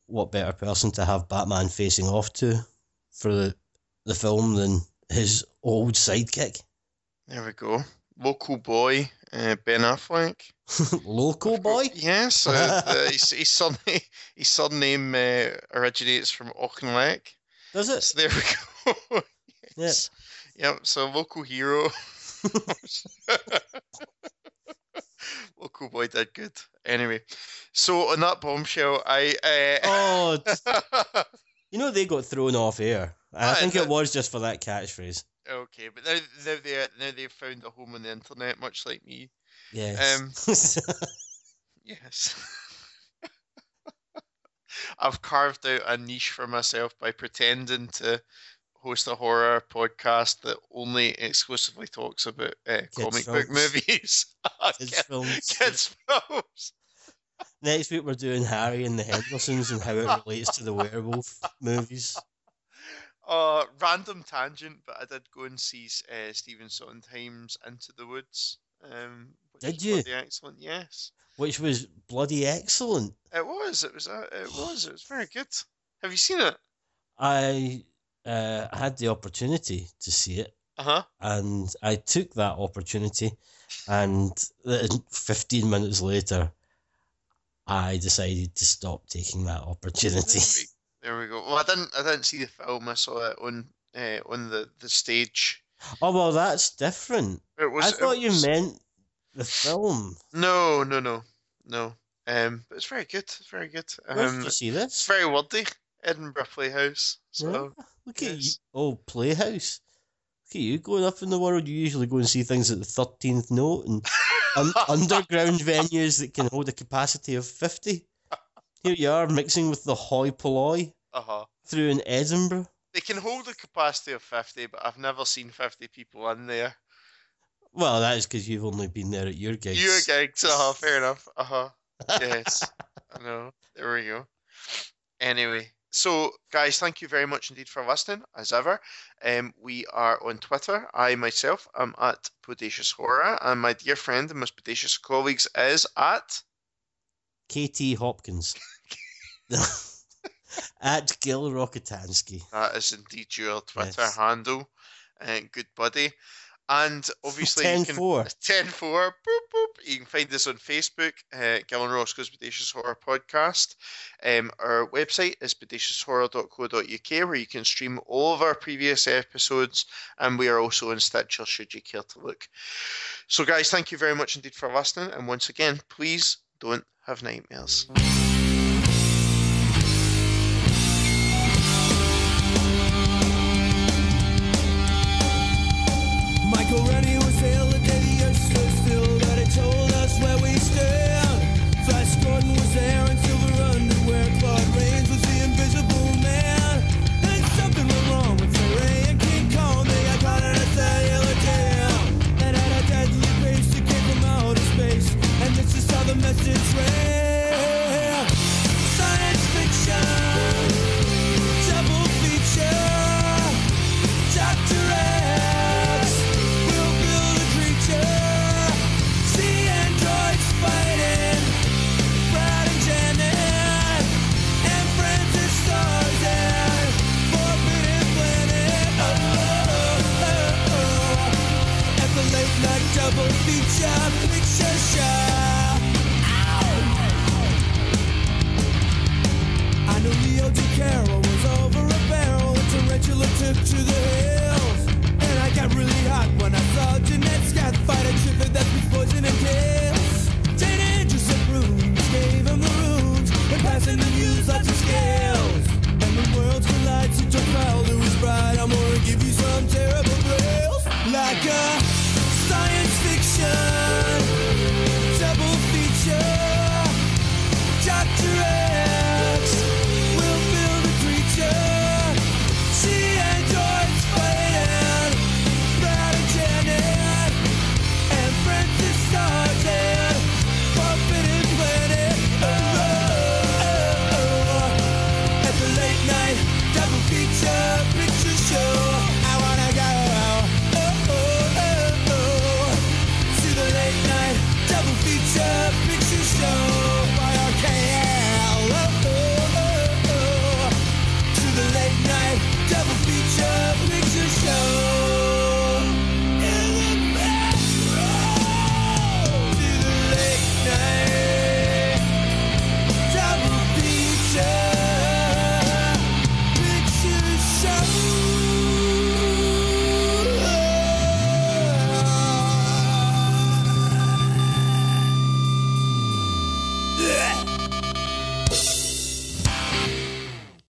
What better person to have Batman facing off to for the film than his old sidekick? There we go. Local boy, Ben Affleck. Local boy? Yes. His surname originates from Auchinleck. Does it? So there we go. Yes. Yeah. Yep, so local hero. Local boy did good. Anyway, so on that bombshell, I you know, they got thrown off air. I think it was just for that catchphrase. Okay, but now they've found a home on the internet, much like me. Yes. Yes. I've carved out a niche for myself by pretending to host a horror podcast that only exclusively talks about comic book movies. Kids films. Next week we're doing Harry and the Hendersons and how it relates to the werewolf movies. Random tangent, but I did go and see Stephen Sondheim's Into the Woods. Did you? Bloody excellent, yes. Which was bloody excellent. It was very good. Have you seen it? I had the opportunity to see it, and I took that opportunity, and 15 minutes later, I decided to stop taking that opportunity. There we go. Well, I didn't see the film. I saw it on the stage. Oh, well, that's different. I thought you meant the film. No. It's very good. It's very good. Where did you see this? It's very wordy. Edinburgh Playhouse. So yeah, look at you. Oh, Playhouse. Look at you going up in the world. You usually go and see things at the 13th Note and underground venues that can hold a capacity of 50. Here you are mixing with the hoi polloi through in Edinburgh. They can hold a capacity of 50, but I've never seen 50 people in there. Well, that is because you've only been there at your gigs. Your gigs, fair enough. Yes, I know. There we go. Anyway, so guys, thank you very much indeed for listening, as ever. We are on Twitter. I myself am at Bodacious Horror, and my dear friend and most bodacious colleagues is at KT Hopkins. At Gil Rokitansky. That is indeed your Twitter handle. Good buddy. And obviously, 10-4. You can find us on Facebook, Gillian Roscoe's Bodacious Horror Podcast. Our website is bodacioushorror.co.uk, where you can stream all of our previous episodes, and we are also on Stitcher, should you care to look. So, guys, thank you very much indeed for listening, and once again, please don't have nightmares. Michael Rennie was ill the day the earth stood still, but it told us where we stood. Flash Gordon was there in silver underwear. Claude Rains was the invisible man. And something went wrong with Ray and King Kong. They got caught in a cellular jam. And at a deadly pace, it came from outer space. And this is how the message ran. Science fiction. Double feature. Dr. Double feature picture show. Ow! I knew Leo DiCaro was over a barrel. A tarantula tip to the head.